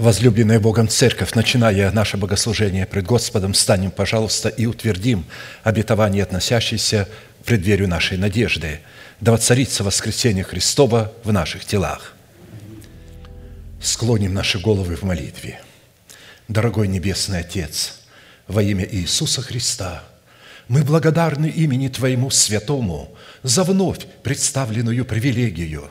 Возлюбленная Богом Церковь, начиная наше богослужение пред Господом, встанем, пожалуйста, и утвердим обетование, относящееся к преддверию нашей надежды, да воцарится воскресение Христово в наших телах. Склоним наши головы в молитве. Дорогой Небесный Отец, во имя Иисуса Христа, мы благодарны имени Твоему святому за вновь представленную привилегию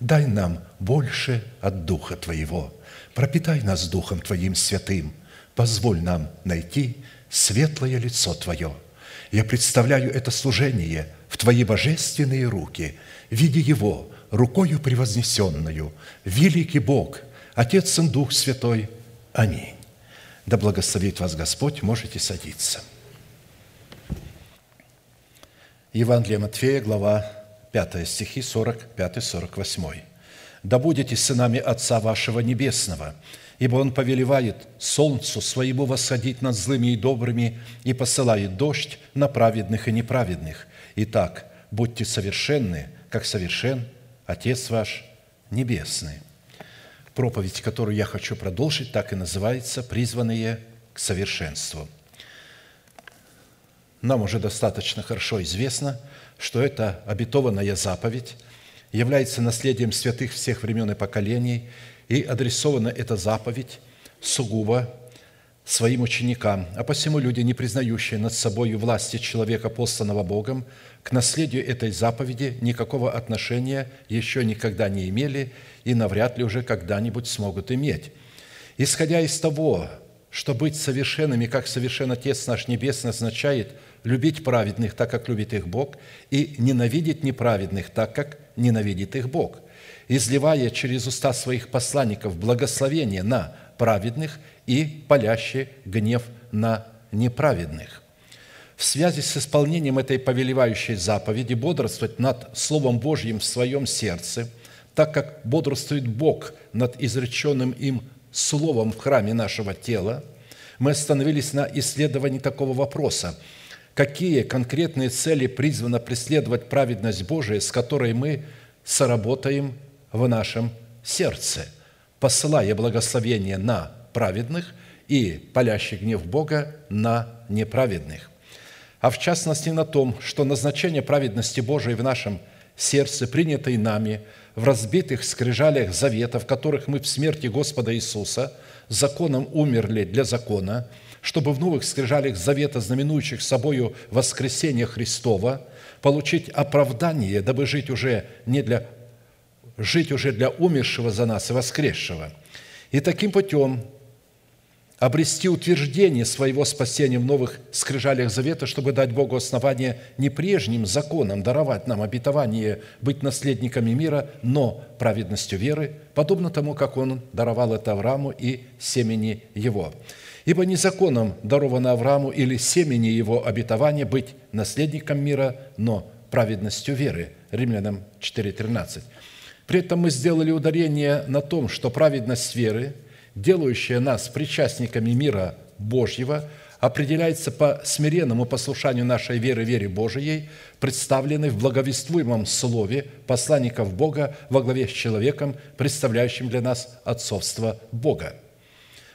Дай нам больше от Духа Твоего. Пропитай нас Духом Твоим святым. Позволь нам найти светлое лицо Твое. Я представляю это служение в Твои божественные руки, видя его рукою превознесенную. Великий Бог, Отец и Дух Святой. Аминь. Да благословит вас Господь. Можете садиться. Евангелие Матфея, глава 5 стихи 45-48. «Да будете сынами Отца вашего Небесного, ибо Он повелевает солнцу своему восходить над злыми и добрыми и посылает дождь на праведных и неправедных. Итак, будьте совершенны, как совершен Отец ваш Небесный». Проповедь, которую я хочу продолжить, так и называется «Призванные к совершенству». Нам уже достаточно хорошо известно, что эта обетованная заповедь является наследием святых всех времен и поколений, и адресована эта заповедь сугубо своим ученикам, а посему люди, не признающие над собою власти человека, посланного Богом, к наследию этой заповеди никакого отношения еще никогда не имели и навряд ли уже когда-нибудь смогут иметь. Исходя из того, что быть совершенными, как совершен Отец наш Небесный, означает любить праведных, так как любит их Бог, и ненавидеть неправедных, так как ненавидит их Бог, изливая через уста своих посланников благословение на праведных и палящий гнев на неправедных. В связи с исполнением этой повелевающей заповеди бодрствовать над Словом Божьим в своем сердце, так как бодрствует Бог над изреченным им Словом в храме нашего тела, мы остановились на исследовании такого вопроса: какие конкретные цели призвана преследовать праведность Божия, с которой мы соработаем в нашем сердце, посылая благословение на праведных и палящий гнев Бога на неправедных? А в частности на том, что назначение праведности Божией в нашем сердце, принятой нами в разбитых скрижалях завета, в которых мы в смерти Господа Иисуса законом умерли для закона, чтобы в новых скрижалях завета, знаменующих собою воскресение Христова, получить оправдание, дабы жить уже для умершего за нас и воскресшего. И таким путем обрести утверждение своего спасения в новых скрижалях завета, чтобы дать Богу основание не прежним законам даровать нам обетование быть наследниками мира, но праведностью веры, подобно тому, как Он даровал это Аврааму и семени его. Ибо не законом даровано Аврааму или семени его обетование быть наследником мира, но праведностью веры. Римлянам 4:13. При этом мы сделали ударение на том, что праведность веры, делающая нас причастниками мира Божьего, определяется по смиренному послушанию нашей веры, вере Божией, представленной в благовествуемом слове посланников Бога во главе с человеком, представляющим для нас отцовство Бога.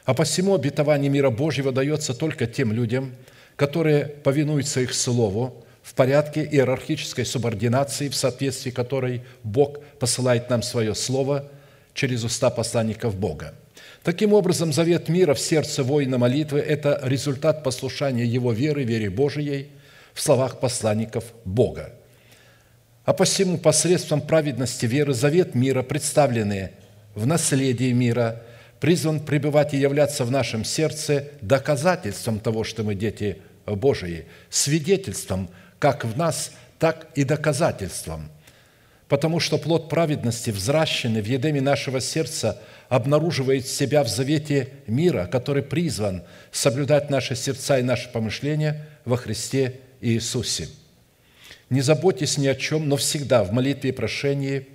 А посему обетование мира Божьего дается только тем людям, которые повинуются их слову в порядке иерархической субординации, в соответствии которой Бог посылает нам свое слово через уста посланников Бога. Таким образом, завет мира в сердце воина молитвы – это результат послушания его веры, вере Божией в словах посланников Бога. А посему посредством праведности веры завет мира, представленный в наследии мира, призван пребывать и являться в нашем сердце доказательством того, что мы дети Божии, свидетельством как в нас, так и доказательством, потому что плод праведности, взращенный в едеме нашего сердца, обнаруживает себя в завете мира, который призван соблюдать наши сердца и наши помышления во Христе Иисусе. Не заботьтесь ни о чем, но всегда в молитве и прошении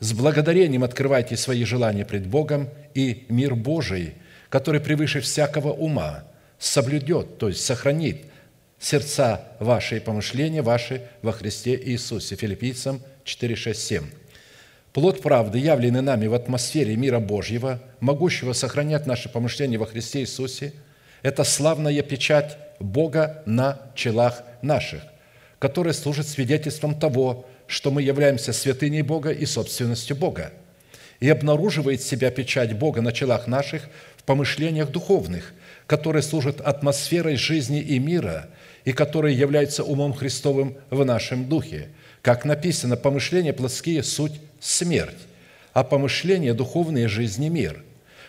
с благодарением открывайте свои желания пред Богом, и мир Божий, который превыше всякого ума, соблюдет, то есть сохранит сердца ваши и помышления ваши во Христе Иисусе. Филиппийцам 4, 6, 7. Плод правды, явленный нами в атмосфере мира Божьего, могущего сохранять наши помышления во Христе Иисусе, это славная печать Бога на челах наших, которая служит свидетельством того, что мы являемся святыней Бога и собственностью Бога, и обнаруживает себя печать Бога на челах наших в помышлениях духовных, которые служат атмосферой жизни и мира, и которые являются умом Христовым в нашем духе. Как написано, помышления плотские – суть смерть, а помышления духовные – жизнь и мир.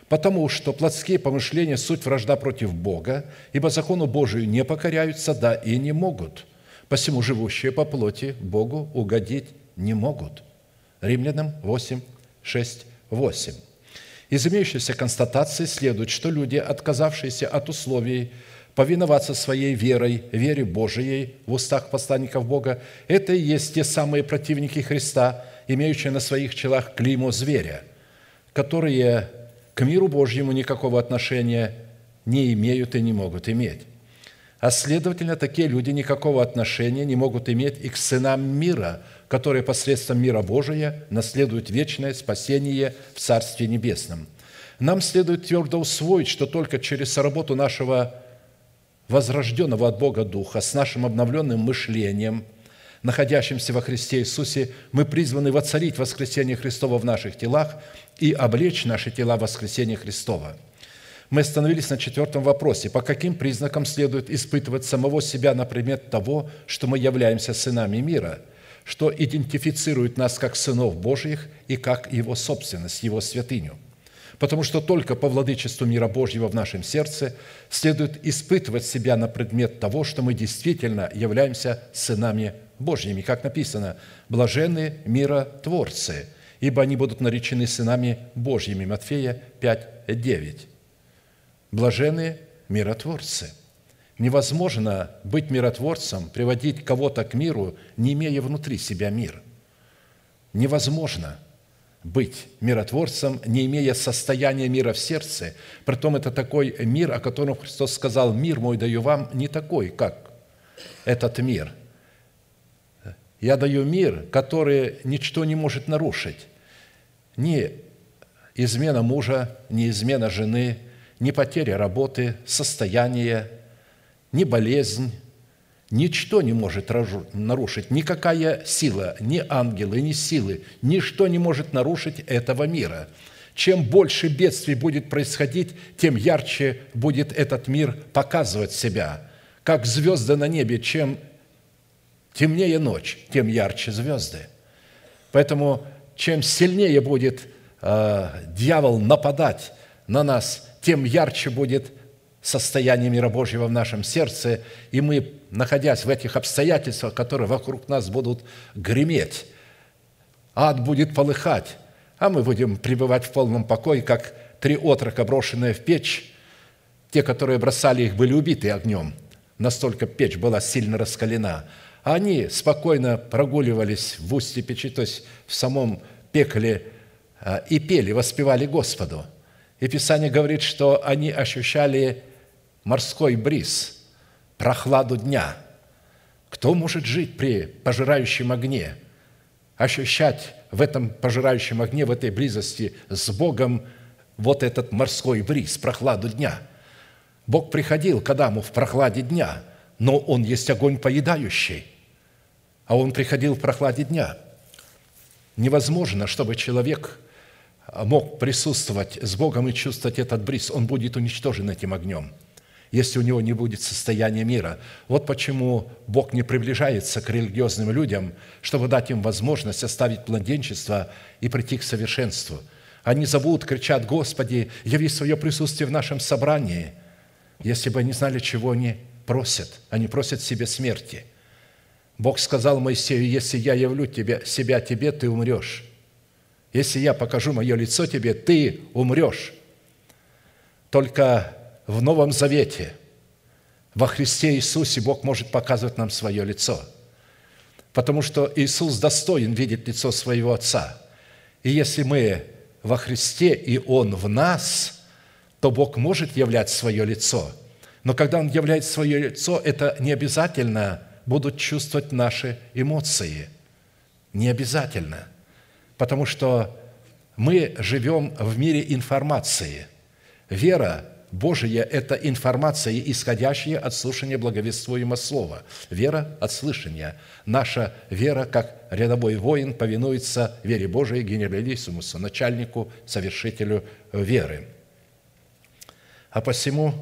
Потому что плотские помышления – суть вражда против Бога, ибо закону Божию не покоряются, да и не могут. Посему живущие по плоти Богу угодить не могут. Римлянам 8, 6, 8. Из имеющейся констатации следует, что люди, отказавшиеся от условий повиноваться своей верой, вере Божией в устах посланников Бога, это и есть те самые противники Христа, имеющие на своих челах клеймо зверя, которые к миру Божьему никакого отношения не имеют и не могут иметь. А следовательно, такие люди никакого отношения не могут иметь и к сынам мира, которые посредством мира Божия наследуют вечное спасение в Царстве Небесном. Нам следует твердо усвоить, что только через работу нашего возрожденного от Бога Духа с нашим обновленным мышлением, находящимся во Христе Иисусе, мы призваны воцарить воскресение Христова в наших телах и облечь наши тела в воскресение Христова. Мы остановились на 4-м вопросе. По каким признакам следует испытывать самого себя на предмет того, что мы являемся сынами мира, что идентифицирует нас как сынов Божьих и как его собственность, его святыню? Потому что только по владычеству мира Божьего в нашем сердце следует испытывать себя на предмет того, что мы действительно являемся сынами Божьими. Как написано, «Блаженны миротворцы, ибо они будут наречены сынами Божьими». Матфея 5, 9. Блаженные миротворцы. Невозможно быть миротворцем, приводить кого-то к миру, не имея внутри себя мир. Невозможно быть миротворцем, не имея состояния мира в сердце. Притом это такой мир, о котором Христос сказал: «Мир мой даю вам, не такой, как этот мир. Я даю мир, который ничто не может нарушить. Ни измена мужа, ни измена жены, ни потеря работы, состояния, ни болезнь, ничто не может нарушить, никакая сила, ни ангелы, ни силы, ничто не может нарушить этого мира. Чем больше бедствий будет происходить, тем ярче будет этот мир показывать себя. Как звезды на небе, чем темнее ночь, тем ярче звезды. Поэтому чем сильнее будет дьявол нападать на нас, тем ярче будет состояние мира Божьего в нашем сердце, и мы, находясь в этих обстоятельствах, которые вокруг нас будут греметь, ад будет полыхать, а мы будем пребывать в полном покое, как 3 отрока, брошенные в печь. Те, которые бросали их, были убиты огнем, настолько печь была сильно раскалена. А они спокойно прогуливались в устье печи, то есть в самом пекле, и пели, воспевали Господу. И Писание говорит, что они ощущали морской бриз, прохладу дня. Кто может жить при пожирающем огне? Ощущать в этом пожирающем огне, в этой близости с Богом вот этот морской бриз, прохладу дня. Бог приходил к Адаму в прохладе дня, но Он есть огонь поедающий, а Он приходил в прохладе дня. Невозможно, чтобы человек мог присутствовать с Богом и чувствовать этот бриз, он будет уничтожен этим огнем, если у него не будет состояния мира. Вот почему Бог не приближается к религиозным людям, чтобы дать им возможность оставить младенчество и прийти к совершенству. Они зовут, кричат: «Господи, яви свое присутствие в нашем собрании», если бы они знали, чего они просят. Они просят себе смерти. Бог сказал Моисею: «Если я явлю себя тебе, ты умрешь. Если я покажу мое лицо тебе, ты умрешь». Только в Новом Завете, во Христе Иисусе, Бог может показывать нам свое лицо, потому что Иисус достоин видеть лицо своего Отца. И если мы во Христе и Он в нас, то Бог может являть свое лицо. Но когда Он являет свое лицо, это не обязательно будут чувствовать наши эмоции. Не обязательно. Потому что мы живем в мире информации. Вера Божия – это информация, исходящая от слушания благовествуемого слова. Вера от слышания. Наша вера, как рядовой воин, повинуется вере Божией, генералиссимусу, начальнику, совершителю веры. А посему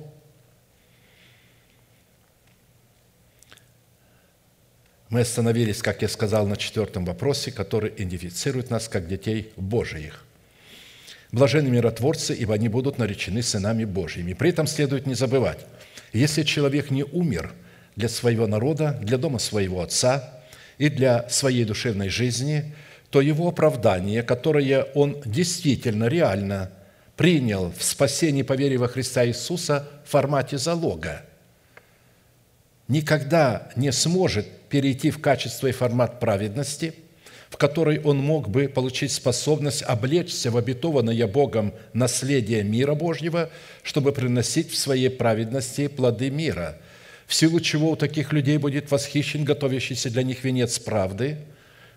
мы остановились, как я сказал, на 4-м вопросе, который идентифицирует нас как детей Божиих. Блаженны миротворцы, ибо они будут наречены сынами Божьими. При этом следует не забывать, если человек не умер для своего народа, для дома своего отца и для своей душевной жизни, то его оправдание, которое он действительно, реально принял в спасении по вере во Христа Иисуса в формате залога, никогда не сможет перейти в качество и формат праведности, в которой он мог бы получить способность облечься в обетованное Богом наследие мира Божьего, чтобы приносить в своей праведности плоды мира, в силу чего у таких людей будет восхищен готовящийся для них венец правды,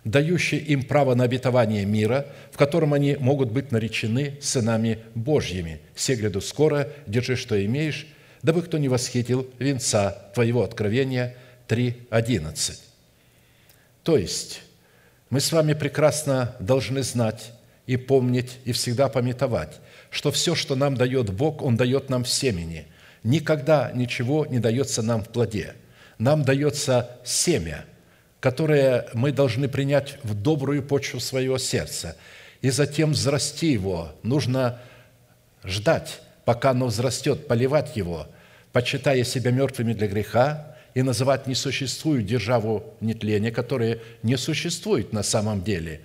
дающий им право на обетование мира, в котором они могут быть наречены сынами Божьими. «Се гряду скоро, держи, что имеешь, дабы кто не восхитил венца твоего». Откровения 3:11. То есть мы с вами прекрасно должны знать и помнить, и всегда памятовать, что все, что нам дает Бог, Он дает нам в семени. Никогда ничего не дается нам в плоде. Нам дается семя, которое мы должны принять в добрую почву своего сердца, и затем взрасти его. Нужно ждать, пока оно взрастет, поливать его, почитая себя мертвыми для греха, и называть несуществующую державу нетления, которая не существует на самом деле,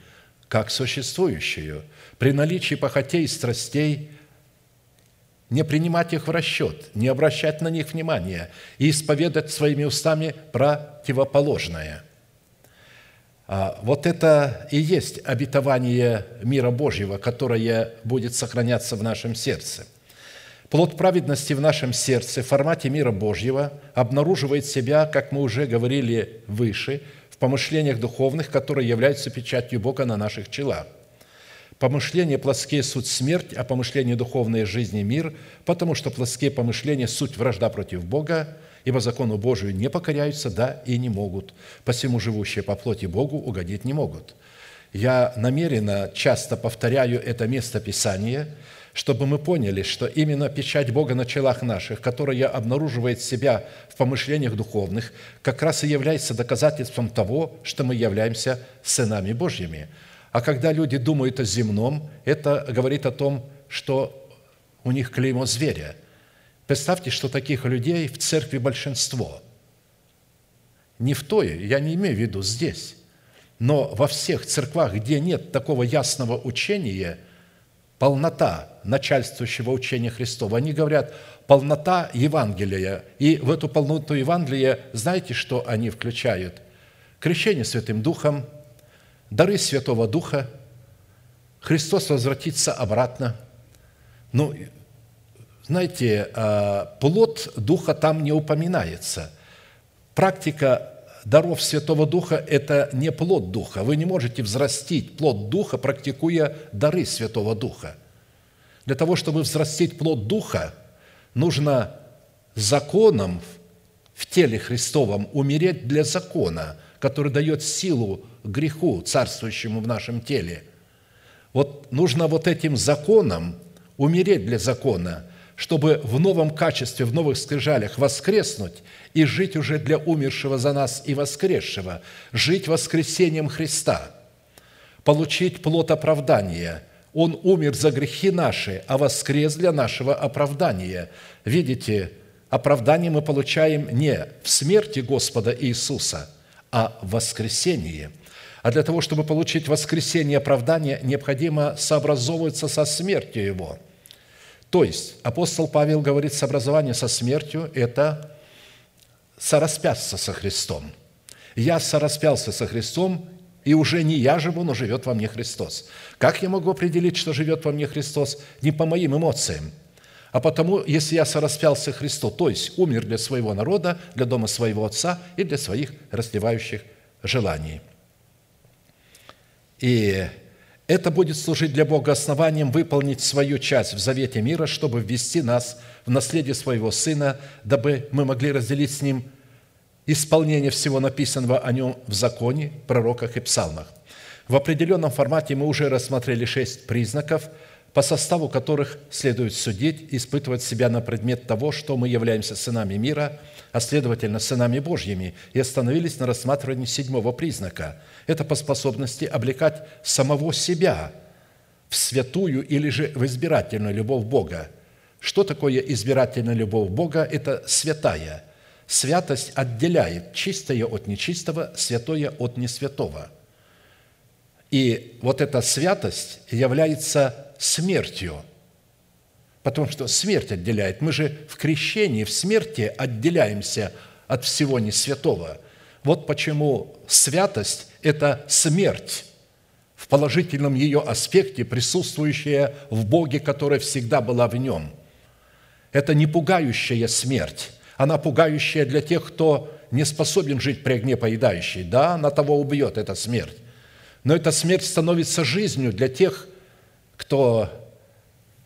как существующую, при наличии похотей и страстей не принимать их в расчет, не обращать на них внимания и исповедать своими устами противоположное. Вот это и есть обетование мира Божьего, которое будет сохраняться в нашем сердце. Плод праведности в нашем сердце в формате мира Божьего обнаруживает себя, как мы уже говорили выше, в помышлениях духовных, которые являются печатью Бога на наших челах. Помышления плотские – суть смерть, а помышления духовные – жизнь и мир, потому что плотские помышления – суть вражда против Бога, ибо закону Божию не покоряются, да и не могут. Посему живущие по плоти Богу угодить не могут. Я намеренно часто повторяю это место Писания, чтобы мы поняли, что именно печать Бога на челах наших, которая обнаруживает себя в помышлениях духовных, как раз и является доказательством того, что мы являемся сынами Божьими. А когда люди думают о земном, это говорит о том, что у них клеймо зверя. Представьте, что таких людей в церкви большинство. Не в той, я не имею в виду здесь, но во всех церквах, где нет такого ясного учения, полнота начальствующего учения Христова. Они говорят: полнота Евангелия. И в эту полноту Евангелия знаете, что они включают? Крещение Святым Духом, дары Святого Духа, Христос возвратится обратно. Ну, знаете, плод Духа там не упоминается. Практика даров Святого Духа – это не плод Духа. Вы не можете взрастить плод Духа, практикуя дары Святого Духа. Для того, чтобы взрастить плод Духа, нужно законом в теле Христовом умереть для закона, который дает силу греху, царствующему в нашем теле. Вот нужно вот этим законом умереть для закона, чтобы в новом качестве, в новых скрижалях воскреснуть и жить уже для умершего за нас и воскресшего, жить воскресением Христа, получить плод оправдания. Он умер за грехи наши, а воскрес для нашего оправдания. Видите, оправдание мы получаем не в смерти Господа Иисуса, а в воскресении. А для того, чтобы получить воскресение и оправдание, необходимо сообразовываться со смертью Его. То есть, апостол Павел говорит, сообразование со смертью – это сораспясться со Христом. «Я сораспялся со Христом, и уже не я живу, но живет во мне Христос». Как я могу определить, что живет во мне Христос? Не по моим эмоциям. А потому, если я сораспялся Христу, то есть умер для своего народа, для дома своего отца и для своих расслевающих желаний. И это будет служить для Бога основанием выполнить свою часть в завете мира, чтобы ввести нас в наследие своего Сына, дабы мы могли разделить с Ним исполнение всего написанного о Нем в законе, пророках и псалмах. В определенном формате мы уже рассмотрели 6 признаков, по составу которых следует судить, испытывать себя на предмет того, что мы являемся сынами мира, а следовательно, сынами Божьими, и остановились на рассматривании 7-го признака. Это по способности облекать самого себя в святую или же в избирательную любовь Бога. Что такое избирательная любовь Бога? Это святая. Святость отделяет чистое от нечистого, святое от несвятого. И вот эта святость является смертью, потому что смерть отделяет. Мы же в крещении, в смерти отделяемся от всего несвятого. Вот почему святость – это смерть в положительном ее аспекте, присутствующая в Боге, которая всегда была в Нем. Это не пугающая смерть, она пугающая для тех, кто не способен жить при огне поедающей. Да, она того убьет, эта смерть. Но эта смерть становится жизнью для тех, кто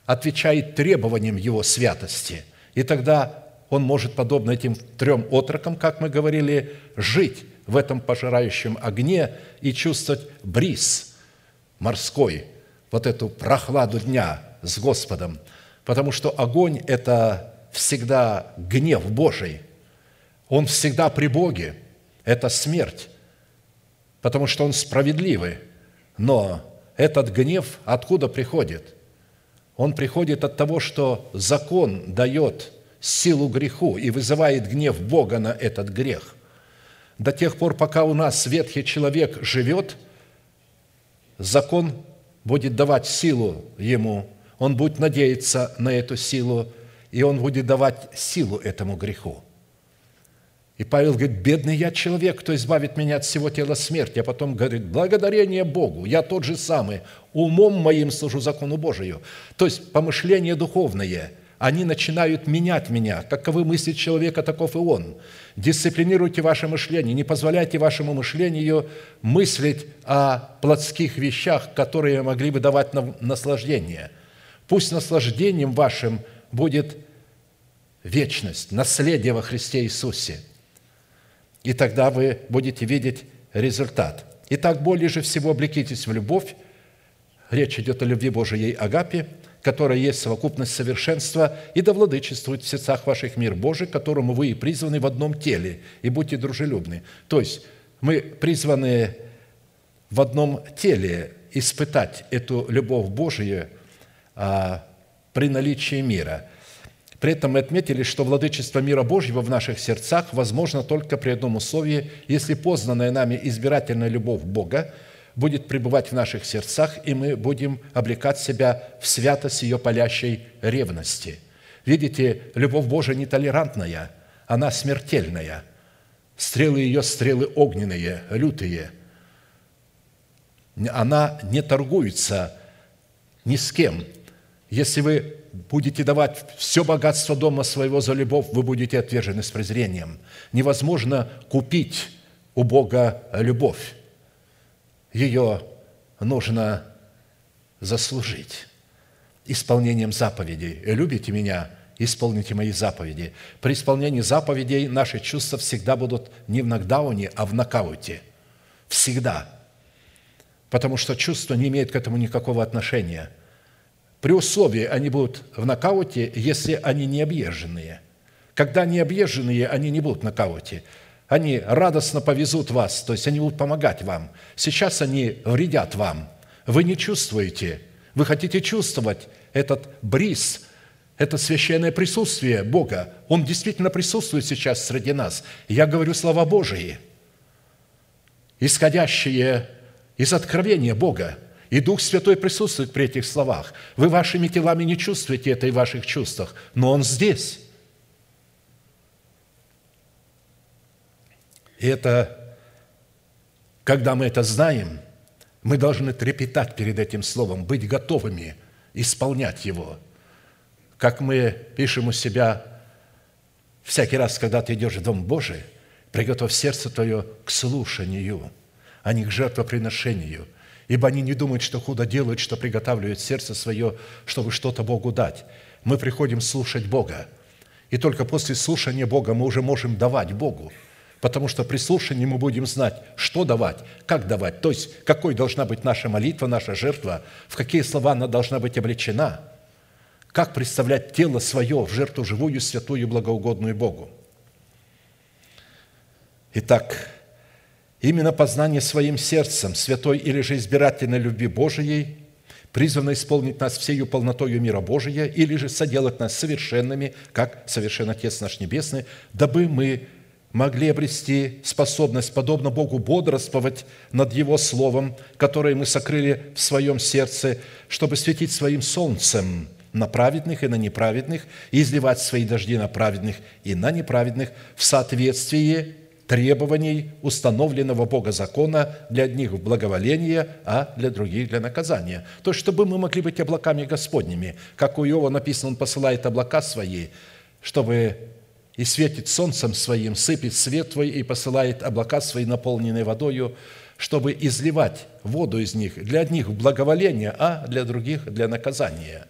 отвечает требованиям его святости. И тогда он может, подобно этим 3 отрокам, как мы говорили, жить в этом пожирающем огне и чувствовать бриз морской, вот эту прохладу дня с Господом. Потому что огонь – это всегда гнев Божий. Он всегда при Боге. Это смерть, потому что он справедливый. Но этот гнев откуда приходит? Он приходит от того, что закон дает силу греху и вызывает гнев Бога на этот грех. До тех пор, пока у нас ветхий человек живет, закон будет давать силу ему, он будет надеяться на эту силу, и он будет давать силу этому греху. И Павел говорит: «Бедный я человек, кто избавит меня от всего тела смерти». А потом говорит: «Благодарение Богу, я тот же самый, умом моим служу закону Божию». То есть помышления духовные, они начинают менять меня. Каковы мысли человека, таков и он. Дисциплинируйте ваше мышление, не позволяйте вашему мышлению мыслить о плотских вещах, которые могли бы давать нам наслаждение. Пусть наслаждением вашим будет вечность, наследие во Христе Иисусе. И тогда вы будете видеть результат. Итак, более же всего облекитесь в любовь. Речь идет о любви Божией агапе, которая есть совокупность совершенства, и да владычествует в сердцах ваших мир Божий, которому вы и призваны в одном теле, и будьте дружелюбны. То есть мы призваны в одном теле испытать эту любовь Божию при наличии мира. При этом мы отметили, что владычество мира Божьего в наших сердцах возможно только при одном условии, если познанная нами избирательная любовь Бога будет пребывать в наших сердцах, и мы будем облекать себя в святость ее палящей ревности. Видите, любовь Божия нетолерантная, она смертельная. Стрелы ее – стрелы огненные, лютые. Она не торгуется ни с кем. Если вы будете давать все богатство дома своего за любовь, вы будете отвержены с презрением. Невозможно купить у Бога любовь. Ее нужно заслужить исполнением заповедей. «Любите меня, исполните мои заповеди». При исполнении заповедей наши чувства всегда будут не в нокдауне, а в нокауте. Всегда. потому что чувства не имеют к этому никакого отношения. При условии они будут в нокауте, если они не объезженные. Когда они объезженные, они не будут в нокауте. Они радостно повезут вас, то есть они будут помогать вам. Сейчас они вредят вам. Вы не чувствуете. Вы хотите чувствовать этот бриз, это священное присутствие Бога. Он действительно присутствует сейчас среди нас. Я говорю слова Божии, исходящие из откровения Бога. И Дух Святой присутствует при этих словах. Вы вашими телами не чувствуете это и в ваших чувствах, но Он здесь. И это, когда мы это знаем, мы должны трепетать перед этим словом, быть готовыми исполнять его. Как мы пишем у себя всякий раз, когда ты идешь в Дом Божий, приготовь сердце твое к слушанию, а не к жертвоприношению, ибо они не думают, что худо делают, что приготавливают сердце свое, чтобы что-то Богу дать. Мы приходим слушать Бога, и только после слушания Бога мы уже можем давать Богу. Потому что при слушании мы будем знать, что давать, как давать, то есть какой должна быть наша молитва, наша жертва, в какие слова она должна быть облечена, как представлять тело свое в жертву живую, святую, благоугодную Богу. Итак, именно познание своим сердцем святой или же избирательной любви Божией призвано исполнить нас всею полнотою мира Божия или же соделать нас совершенными, как совершен Отец наш Небесный, дабы мы могли обрести способность, подобно Богу, бодрствовать над Его Словом, которое мы сокрыли в своем сердце, чтобы светить своим солнцем на праведных и на неправедных, и изливать свои дожди на праведных и на неправедных в соответствии требований установленного Бога закона, для одних в благоволение, а для других для наказания. То есть, чтобы мы могли быть облаками Господними. Как у Иова написано, он посылает облака свои, чтобы... и светит солнцем своим, сыпет свет твой, и посылает облака свои, наполненные водою, чтобы изливать воду из них, для одних в благоволение, а для других для наказания.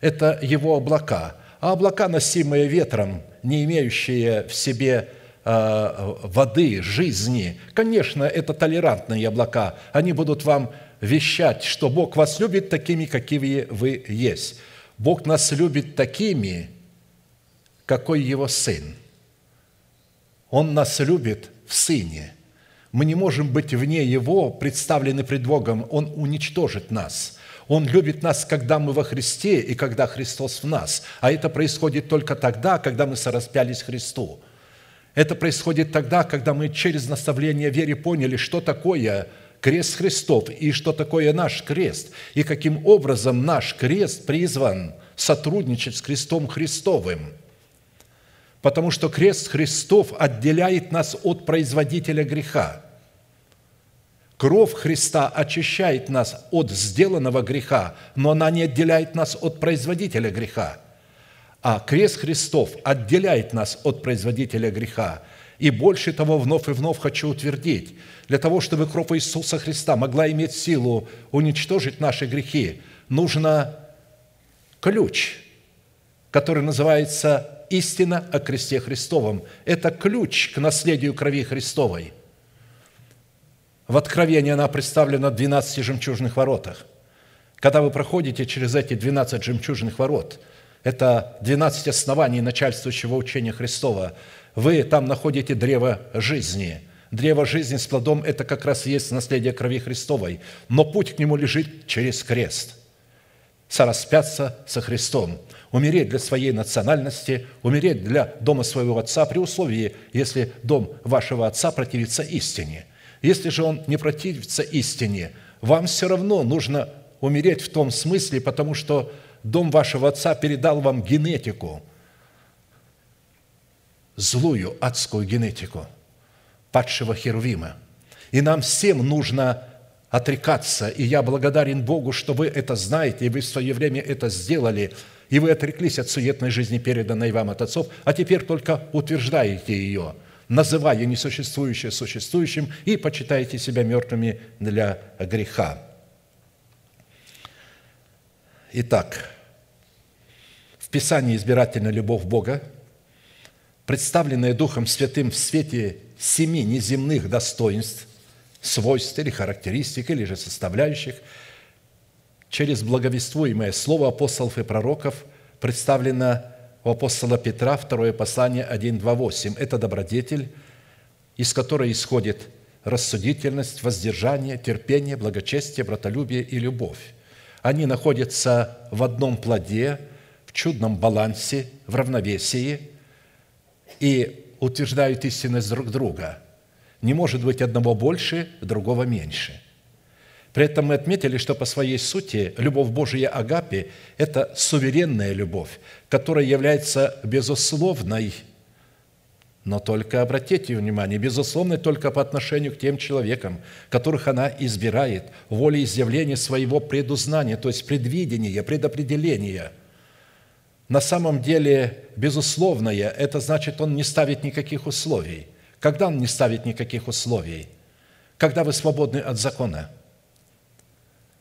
Это его облака. А облака, носимые ветром, не имеющие в себе воды, жизни, конечно, это толерантные облака. Они будут вам вещать, что Бог вас любит такими, какими вы есть. Бог нас любит такими, какой Его Сын. Он нас любит в Сыне. Мы не можем быть вне Его, представлены пред Богом. Он уничтожит нас. Он любит нас, когда мы во Христе и когда Христос в нас. А это происходит только тогда, когда мы сораспялись Христу. Это происходит тогда, когда мы через наставление веры поняли, что такое крест Христов и что такое наш крест, и каким образом наш крест призван сотрудничать с крестом Христовым. Потому что крест Христов отделяет нас от производителя греха. Кровь Христа очищает нас от сделанного греха, но она не отделяет нас от производителя греха. А крест Христов отделяет нас от производителя греха. И больше того, вновь и вновь хочу утвердить, для того, чтобы кровь Иисуса Христа могла иметь силу уничтожить наши грехи, нужно ключ, который называется истина о кресте Христовом. Это ключ к наследию крови Христовой. В Откровении она представлена в 12 жемчужных воротах. Когда вы проходите через эти 12 жемчужных ворот, это 12 оснований начальствующего учения Христова, вы там находите древо жизни. Древо жизни с плодом – это как раз и есть наследие крови Христовой, но путь к нему лежит через крест. Сораспяться со Христом, умереть для своей национальности, умереть для дома своего отца при условии, если дом вашего отца противится истине. Если же он не противится истине, вам все равно нужно умереть в том смысле, потому что дом вашего отца передал вам генетику, злую адскую генетику падшего херувима. И нам всем нужно отрекаться, и я благодарен Богу, что вы это знаете, и вы в свое время это сделали, и вы отреклись от суетной жизни, переданной вам от отцов, а теперь только утверждаете ее, называя несуществующее существующим, и почитаете себя мертвыми для греха. Итак, в Писании избирательная любовь Бога, представленная Духом Святым в свете семи неземных достоинств, свойств или характеристик, или же составляющих, через благовествуемое слово апостолов и пророков, представлено у апостола Петра, 2 послание 1:2-8. Это добродетель, из которой исходит рассудительность, воздержание, терпение, благочестие, братолюбие и любовь. Они находятся в одном плоде, в чудном балансе, в равновесии и утверждают истинность друг друга. Не может быть одного больше, другого меньше. При этом мы отметили, что по своей сути любовь Божия агапе – это суверенная любовь, которая является безусловной, но только обратите внимание, безусловной только по отношению к тем человекам, которых она избирает, волеизъявление своего предузнания, то есть предвидения, предопределения. На самом деле безусловное – это значит, он не ставит никаких условий. Когда он не ставит никаких условий? Когда вы свободны от закона.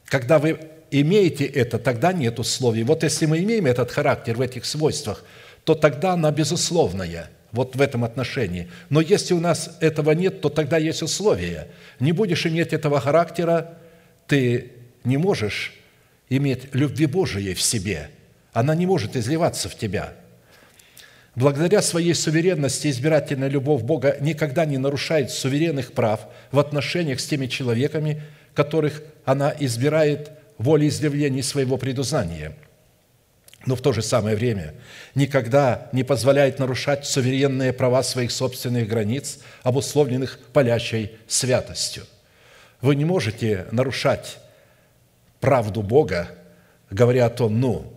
Когда вы имеете это, тогда нет условий. Вот если мы имеем этот характер в этих свойствах, то тогда она безусловная, вот в этом отношении. Но если у нас этого нет, то тогда есть условия. Не будешь иметь этого характера, ты не можешь иметь любви Божией в себе. Она не может изливаться в тебя. Благодаря своей суверенности избирательная любовь Бога никогда не нарушает суверенных прав в отношениях с теми человеками, которых она избирает волеизъявлений своего предузнания, но в то же самое время никогда не позволяет нарушать суверенные права своих собственных границ, обусловленных палящей святостью. Вы не можете нарушать правду Бога, говоря о том,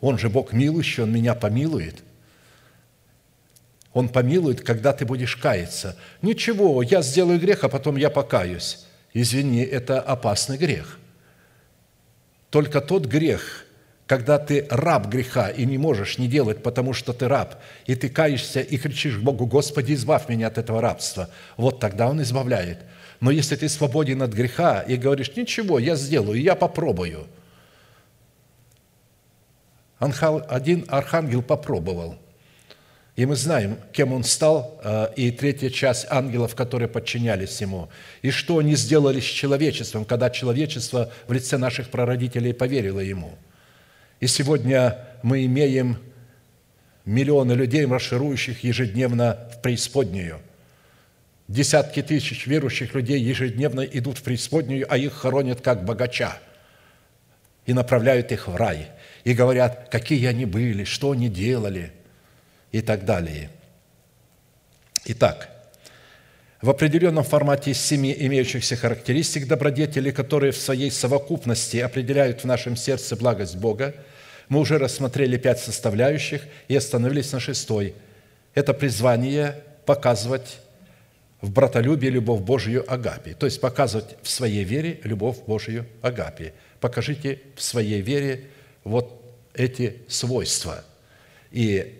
он же Бог милующий, он меня помилует. Он помилует, когда ты будешь каяться. Ничего, я сделаю грех, а потом я покаюсь. Извини, это опасный грех. Только тот грех, когда ты раб греха и не можешь не делать, потому что ты раб, и ты каешься и кричишь Богу: «Господи, избавь меня от этого рабства», вот тогда Он избавляет. Но если ты свободен от греха и говоришь: «Ничего, я сделаю, я попробую». Один архангел попробовал. И мы знаем, кем он стал, и третья часть ангелов, которые подчинялись ему. И что они сделали с человечеством, когда человечество в лице наших прародителей поверило ему. И сегодня мы имеем миллионы людей, марширующих ежедневно в преисподнюю. Десятки тысяч верующих людей ежедневно идут в преисподнюю, а их хоронят как богача и направляют их в рай. И говорят, какие они были, что они делали, и так далее. Итак, в определенном формате из 7 имеющихся характеристик добродетели, которые в своей совокупности определяют в нашем сердце благость Бога, мы уже рассмотрели 5 составляющих и остановились на 6. Это призвание показывать в братолюбии любовь Божию агапе, то есть показывать в своей вере любовь Божию агапе. Покажите в своей вере вот эти свойства. И,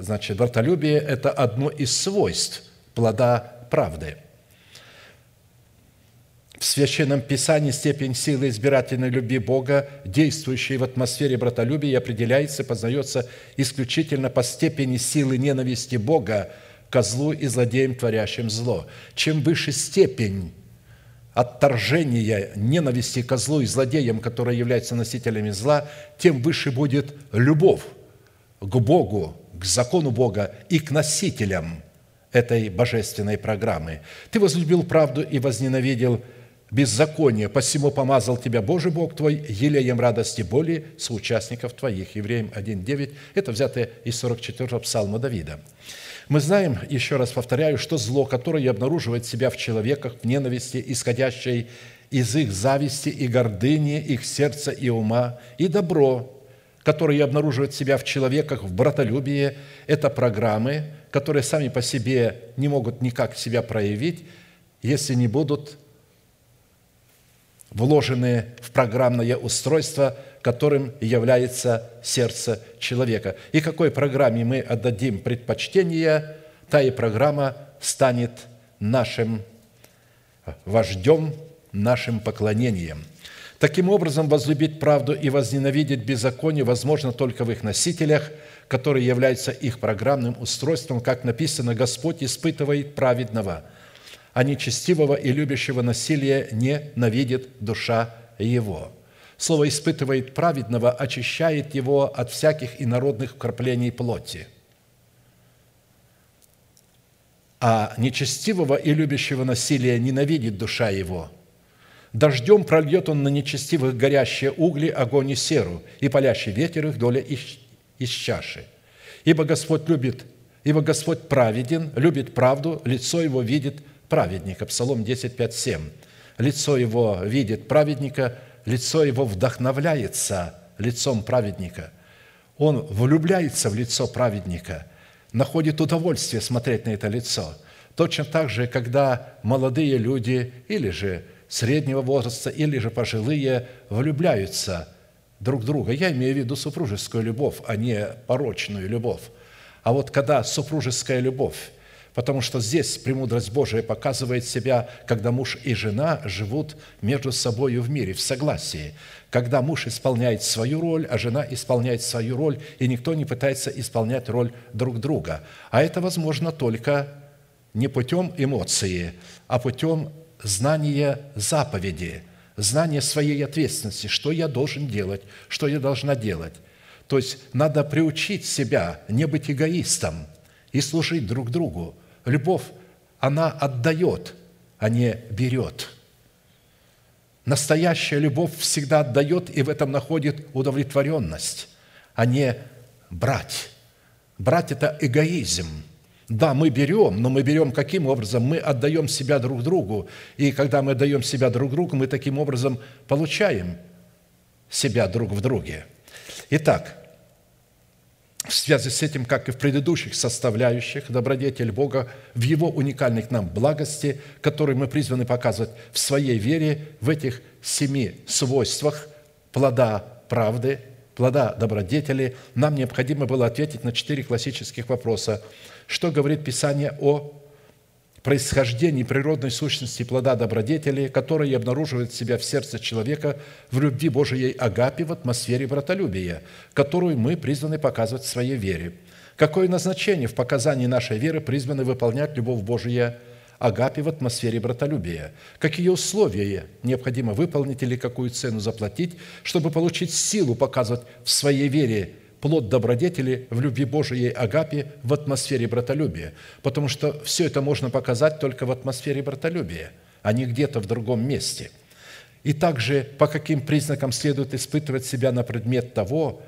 значит, братолюбие – это одно из свойств плода правды. В Священном Писании степень силы избирательной любви Бога, действующей в атмосфере братолюбия, определяется и познается исключительно по степени силы ненависти Бога ко злу и злодеям, творящим зло. Чем выше степень отторжение ненависти ко злу и злодеям, которые являются носителями зла, тем выше будет любовь к Богу, к закону Бога и к носителям этой божественной программы. «Ты возлюбил правду и возненавидел беззаконие, посему помазал тебя Божий Бог твой елеем радости боли соучастников твоих». Евреям 1:9. Это взятое из 44-го псалма Давида. Мы знаем, еще раз повторяю, что зло, которое обнаруживает себя в человеках, в ненависти, исходящей из их зависти и гордыни, их сердца и ума, и добро, которые обнаруживают себя в человеках, в братолюбии, это программы, которые сами по себе не могут никак себя проявить, если не будут вложены в программное устройство, которым является сердце человека. И какой программе мы отдадим предпочтение, та и программа станет нашим вождем, нашим поклонением. Таким образом, возлюбить правду и возненавидеть беззаконие возможно только в их носителях, которые являются их программным устройством, как написано: «Господь испытывает праведного, а нечестивого и любящего насилия ненавидит душа его. Слово «испытывает праведного» очищает его от всяких инородных вкраплений плоти. А нечестивого и любящего насилия ненавидит душа его. Дождем прольет он на нечестивых горящие угли, огонь и серу, и палящий ветер их доля из чаши. Ибо Господь праведен, любит правду, лицо его видит праведника. Псалом 10:5-7. Лицо его видит праведника, лицо его вдохновляется лицом праведника. Он влюбляется в лицо праведника, находит удовольствие смотреть на это лицо. Точно так же, когда молодые люди или же среднего возраста, или же пожилые влюбляются друг в друга. Я имею в виду супружескую любовь, а не порочную любовь. А вот когда супружеская любовь, потому что здесь премудрость Божия показывает себя, когда муж и жена живут между собой в мире, в согласии, когда муж исполняет свою роль, а жена исполняет свою роль, и никто не пытается исполнять роль друг друга. А это возможно только не путем эмоции, а путем знания заповеди, знания своей ответственности, что я должен делать, что я должна делать. То есть надо приучить себя не быть эгоистом и служить друг другу. Любовь, она отдает, а не берет. Настоящая любовь всегда отдает и в этом находит удовлетворенность, а не брать. Брать – это эгоизм. Да, мы берем, но мы берем каким образом? Мы отдаем себя друг другу. И когда мы отдаем себя друг другу, мы таким образом получаем себя друг в друге. Итак, в связи с этим, как и в предыдущих составляющих, добродетель Бога в Его уникальных нам благости, которые мы призваны показывать в своей вере, в этих 7 свойствах плода правды, плода добродетели, нам необходимо было ответить на 4 классических вопроса. Что говорит Писание о происхождении природной сущности плода добродетели, которые обнаруживают себя в сердце человека в любви Божией агапе в атмосфере братолюбия, которую мы призваны показывать в своей вере. Какое назначение в показании нашей веры призваны выполнять любовь Божия агапе в атмосфере братолюбия? Какие условия необходимо выполнить или какую цену заплатить, чтобы получить силу показывать в своей вере плод добродетели в любви Божией агапе в атмосфере братолюбия, потому что все это можно показать только в атмосфере братолюбия, а не где-то в другом месте. И также, по каким признакам следует испытывать себя на предмет того,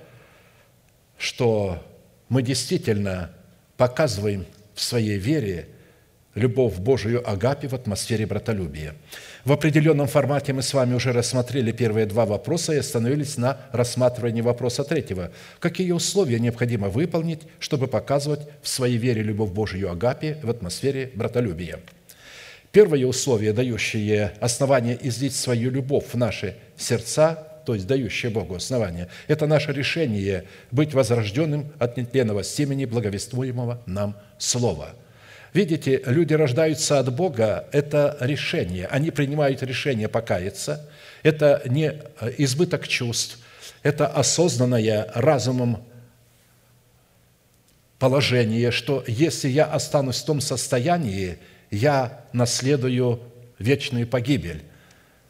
что мы действительно показываем в своей вере любовь Божию агапе в атмосфере братолюбия. В определенном формате мы с вами уже рассмотрели первые 2 вопроса и остановились на рассматривании вопроса 3. Какие условия необходимо выполнить, чтобы показывать в своей вере любовь Божию агапе в атмосфере братолюбия? Первое условие, дающее основание излить свою любовь в наши сердца, то есть дающее Богу основание, это наше решение быть возрожденным от нетленного семени благовествуемого нам Слова. Видите, люди рождаются от Бога – это решение. Они принимают решение покаяться. Это не избыток чувств, это осознанное разумом положение, что если я останусь в том состоянии, я наследую вечную погибель.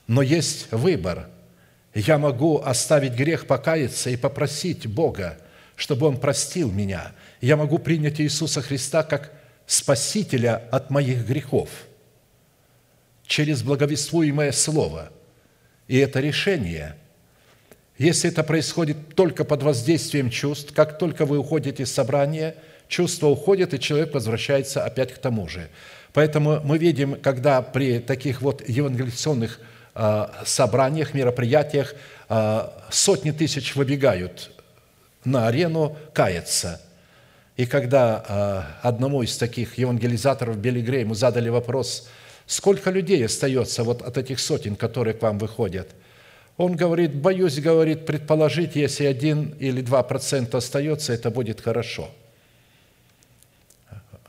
Но есть выбор. Я могу оставить грех, покаяться и попросить Бога, чтобы Он простил меня. Я могу принять Иисуса Христа как Спасителя от моих грехов через благовествуемое Слово. И это решение, если это происходит только под воздействием чувств, как только вы уходите из собрания, чувства уходят, и человек возвращается опять к тому же. Поэтому мы видим, когда при таких вот евангелизационных собраниях, мероприятиях сотни тысяч выбегают на арену каяться. И когда одному из таких евангелизаторов Билли Грейму задали вопрос, сколько людей остается вот от этих сотен, которые к вам выходят, он говорит, боюсь, говорит, предположить, если 1 или 2% остается, это будет хорошо.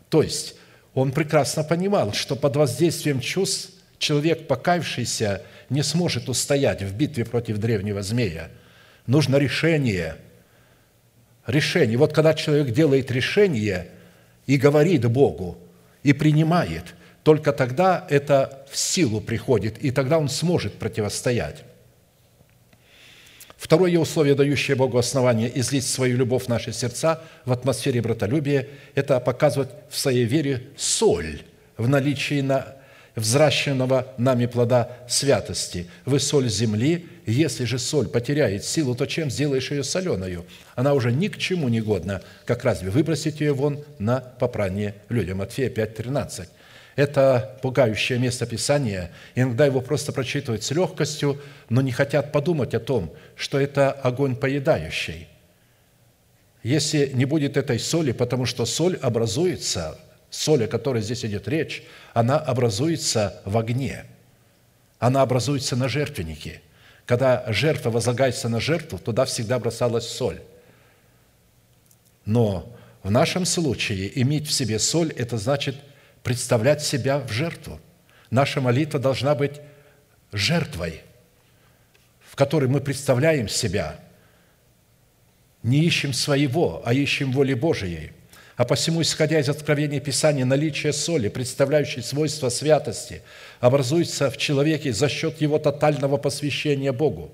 То есть он прекрасно понимал, что под воздействием чувств человек, покаявшийся, не сможет устоять в битве против древнего змея. Нужно решение. Решение. Вот когда человек делает решение и говорит Богу, и принимает, Только тогда это в силу приходит, и тогда он сможет противостоять. Второе условие, дающее Богу основание излить свою любовь в наши сердца в атмосфере братолюбия, это показывать в своей вере соль в наличии взращенного нами плода святости. Вы соль земли, если же соль потеряет силу, то чем сделаешь ее соленою? Она уже ни к чему не годна, как разве выбросить ее вон на попрание людям. Матфея 5:13. Это пугающее место Писания. Иногда его просто прочитывают с легкостью, но не хотят подумать о том, что это огонь поедающий. Если не будет этой соли, потому что соль образуется, соль, о которой здесь идет речь, она образуется в огне, она образуется на жертвеннике. Когда жертва возлагается на жертву, туда всегда бросалась соль. Но в нашем случае иметь в себе соль – это значит представлять себя в жертву. Наша молитва должна быть жертвой, в которой мы представляем себя, не ищем своего, а ищем воли Божией. А посему, исходя из откровения Писания, наличие соли, представляющей свойства святости, образуется в человеке за счет его тотального посвящения Богу,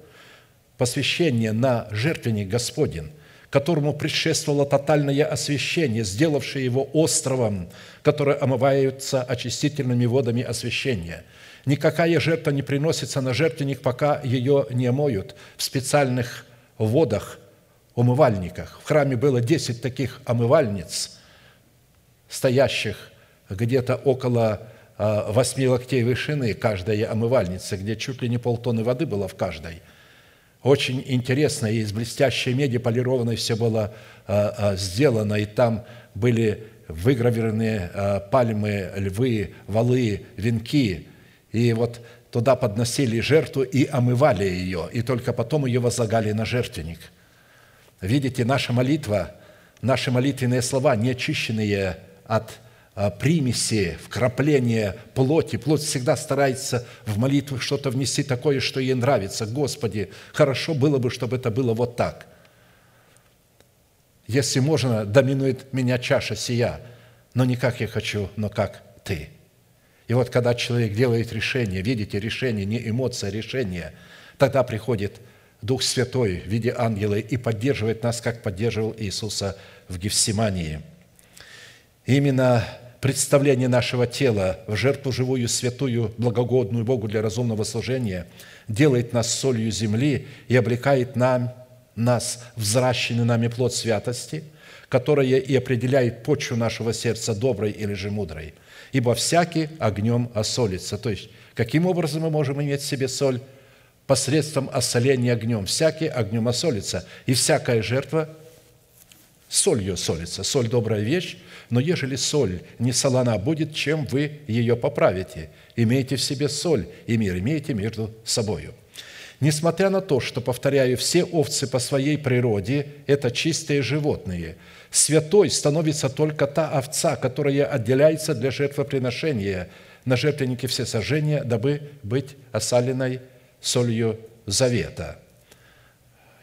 посвящения на жертвенник Господень, которому предшествовало тотальное освящение, сделавшее его островом, которое омывается очистительными водами освящения. Никакая жертва не приносится на жертвенник, пока ее не омоют в специальных водах, умывальниках. В храме было 10 таких омывальниц, стоящих где-то около 8 локтей вышины каждая омывальница, где чуть ли не полтонны воды было в каждой. Очень интересно, и из блестящей меди полированной все было сделано, и там были выгравированы пальмы, львы, валы, венки. И вот туда подносили жертву и омывали ее, и только потом ее возлагали на жертвенник. Видите, наша молитва, наши молитвенные слова, не очищенные от примеси, вкрапление плоти. Плоть всегда старается в молитву что-то внести такое, что ей нравится. Господи, хорошо было бы, чтобы это было вот так. Если можно, доминует меня чаша сия, но не как я хочу, но как Ты. И вот когда человек делает решение, видите, решение, не эмоция, решение, тогда приходит Дух Святой в виде ангела и поддерживает нас, как поддерживал Иисуса в Гефсимании. Именно представление нашего тела в жертву живую, святую, благогодную Богу для разумного служения делает нас солью земли и облекает нас взращенный нами плод святости, которая и определяет почву нашего сердца, доброй или же мудрой. Ибо всякий огнем осолится. То есть, каким образом мы можем иметь в себе соль? Посредством осоления огнем. Всякий огнем осолится, и всякая жертва солью солится. Соль – добрая вещь, но ежели соль не солона будет, чем вы ее поправите? Имейте в себе соль, и мир имейте между собою. Несмотря на то, что, повторяю, все овцы по своей природе – это чистые животные, святой становится только та овца, которая отделяется для жертвоприношения на жертвеннике всесожжения, дабы быть осаленной солью завета.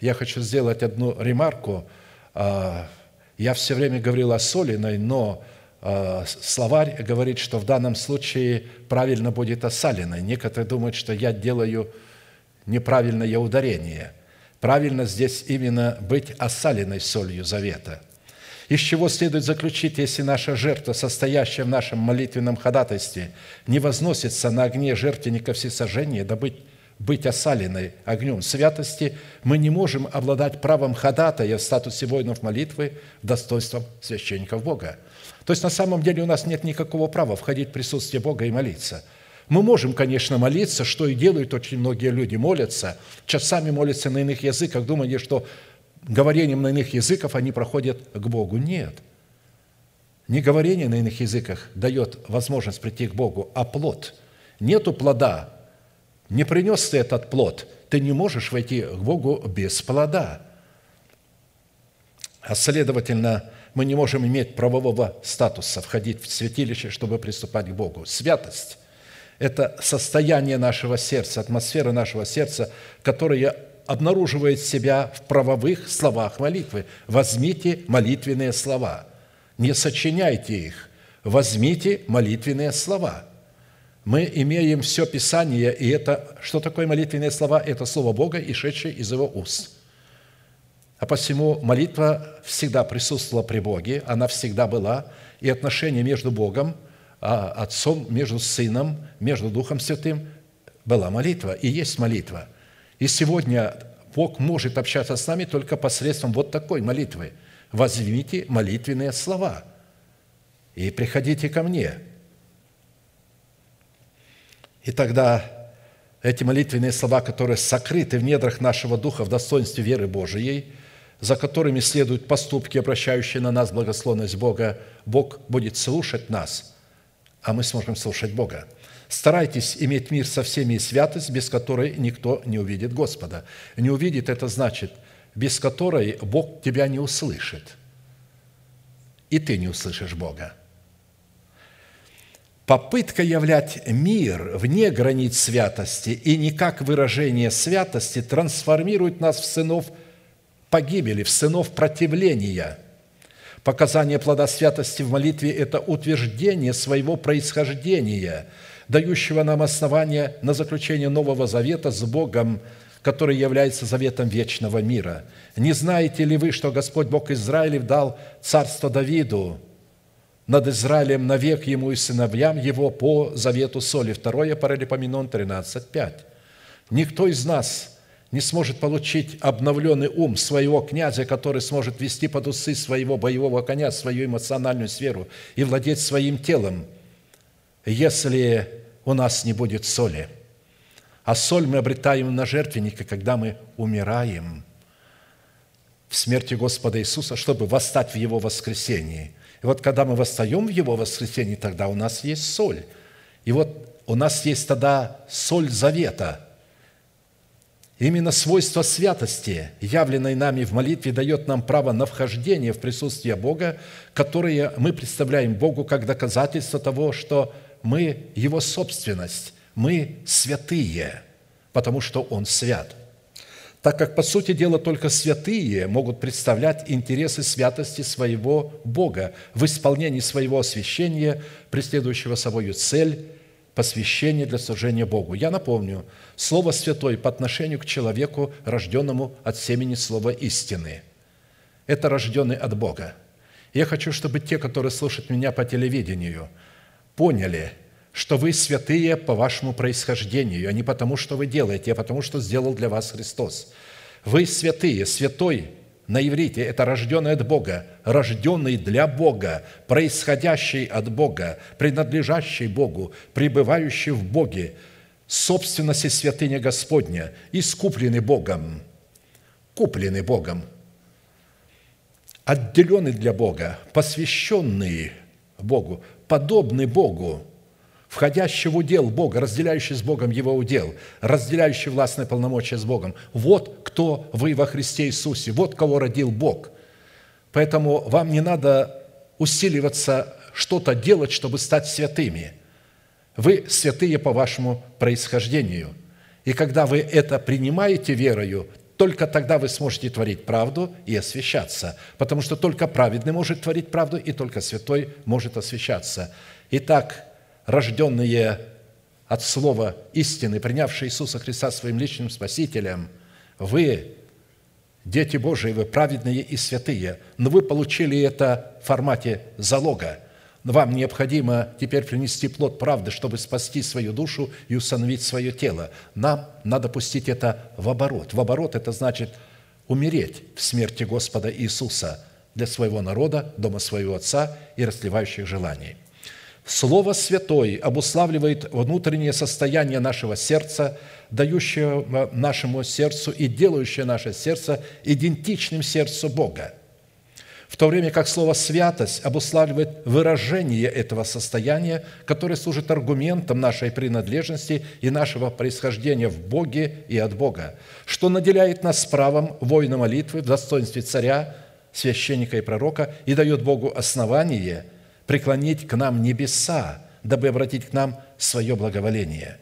Я хочу сделать одну ремарку. Я все время говорил о соленой, но словарь говорит, что в данном случае правильно будет осаленой. Некоторые думают, что я делаю неправильное ударение. Правильно здесь именно быть осаленной солью завета. Из чего следует заключить, если наша жертва, состоящая в нашем молитвенном ходатайстве, не возносится на огне жертвенника всесожжения, дабы быть осаленной огнем святости, мы не можем обладать правом ходатая в статусе воинов молитвы достоинством священников Бога. То есть, на самом деле, у нас нет никакого права входить в присутствие Бога и молиться. Мы можем, конечно, молиться, что и делают очень многие люди, молятся, часами молятся на иных языках, думая, что говорением на иных языках они проходят к Богу. Нет. Не говорение на иных языках дает возможность прийти к Богу, а плод. Нету плода. Не принес ты этот плод, ты не можешь войти к Богу без плода. А следовательно, мы не можем иметь правового статуса, входить в святилище, чтобы приступать к Богу. Святость – это состояние нашего сердца, атмосфера нашего сердца, которая обнаруживает себя в правовых словах молитвы. Возьмите молитвенные слова, не сочиняйте их, возьмите молитвенные слова – мы имеем все Писание, и это, что такое молитвенные слова? Это слово Бога, ишедшее из Его уст. А посему молитва всегда присутствовала при Боге, она всегда была, и отношения между Богом, Отцом, между Сыном, между Духом Святым была молитва, и есть молитва. И сегодня Бог может общаться с нами только посредством вот такой молитвы. Возьмите молитвенные слова и приходите ко мне. И тогда эти молитвенные слова, которые сокрыты в недрах нашего духа в достоинстве веры Божией, за которыми следуют поступки, обращающие на нас благословность Бога, Бог будет слушать нас, а мы сможем слушать Бога. Старайтесь иметь мир со всеми и святость, без которой никто не увидит Господа. Не увидит – это значит, без которой Бог тебя не услышит, и ты не услышишь Бога. Попытка являть мир вне границ святости и не как выражение святости трансформирует нас в сынов погибели, в сынов противления. Показание плода святости в молитве – это утверждение своего происхождения, дающего нам основание на заключение Нового Завета с Богом, который является заветом вечного мира. Не знаете ли вы, что Господь Бог Израилев дал царство Давиду над Израилем навек ему и сыновьям его по завету соли? 2 Паралипоменон 13:5. Никто из нас не сможет получить обновленный ум своего князя, который сможет вести под усы своего боевого коня, свою эмоциональную сферу и владеть своим телом, если у нас не будет соли. А соль мы обретаем на жертвеннике, когда мы умираем в смерти Господа Иисуса, чтобы восстать в Его воскресении. И вот когда мы восстаем в Его воскресении, тогда у нас есть соль. И вот у нас есть тогда соль завета. Именно свойство святости, явленной нами в молитве, дает нам право на вхождение в присутствие Бога, которое мы представляем Богу как доказательство того, что мы Его собственность. Мы святые, потому что Он свят. Так как, по сути дела, только святые могут представлять интересы святости своего Бога в исполнении своего освящения, преследующего собою цель посвящения для служения Богу. Я напомню, слово «святой» по отношению к человеку, рожденному от семени слова истины. Это рожденный от Бога. Я хочу, чтобы те, которые слушают меня по телевидению, поняли, что вы святые по вашему происхождению, а не потому, что вы делаете, а потому, что сделал для вас Христос. Вы святые. Святой на иврите – это рожденный от Бога, рожденный для Бога, происходящий от Бога, принадлежащий Богу, пребывающий в Боге, собственность и святыня Господня, искупленный Богом, купленный Богом, отделенный для Бога, посвященный Богу, подобный Богу, входящий в удел Бога, разделяющий с Богом Его удел, разделяющий властные полномочия с Богом. Вот кто вы во Христе Иисусе, вот кого родил Бог. Поэтому вам не надо усиливаться, что-то делать, чтобы стать святыми. Вы святые по вашему происхождению. И когда вы это принимаете верою, только тогда вы сможете творить правду и освящаться, потому что только праведный может творить правду, и только святой может освящаться. Итак, рожденные от слова истины, принявшие Иисуса Христа своим личным спасителем, вы, дети Божии, вы праведные и святые, но вы получили это в формате залога. Вам необходимо теперь принести плод правды, чтобы спасти свою душу и усыновить свое тело. Нам надо пустить это в оборот. В оборот – это значит умереть в смерти Господа Иисуса для своего народа, дома своего Отца и растлевающих желаний. Слово «святой» обуславливает внутреннее состояние нашего сердца, дающее нашему сердцу и делающее наше сердце идентичным сердцу Бога, в то время как слово «святость» обуславливает выражение этого состояния, которое служит аргументом нашей принадлежности и нашего происхождения в Боге и от Бога, что наделяет нас правом воина молитвы в достоинстве царя, священника и пророка и дает Богу основание – преклонить к нам небеса, дабы обратить к нам свое благоволение.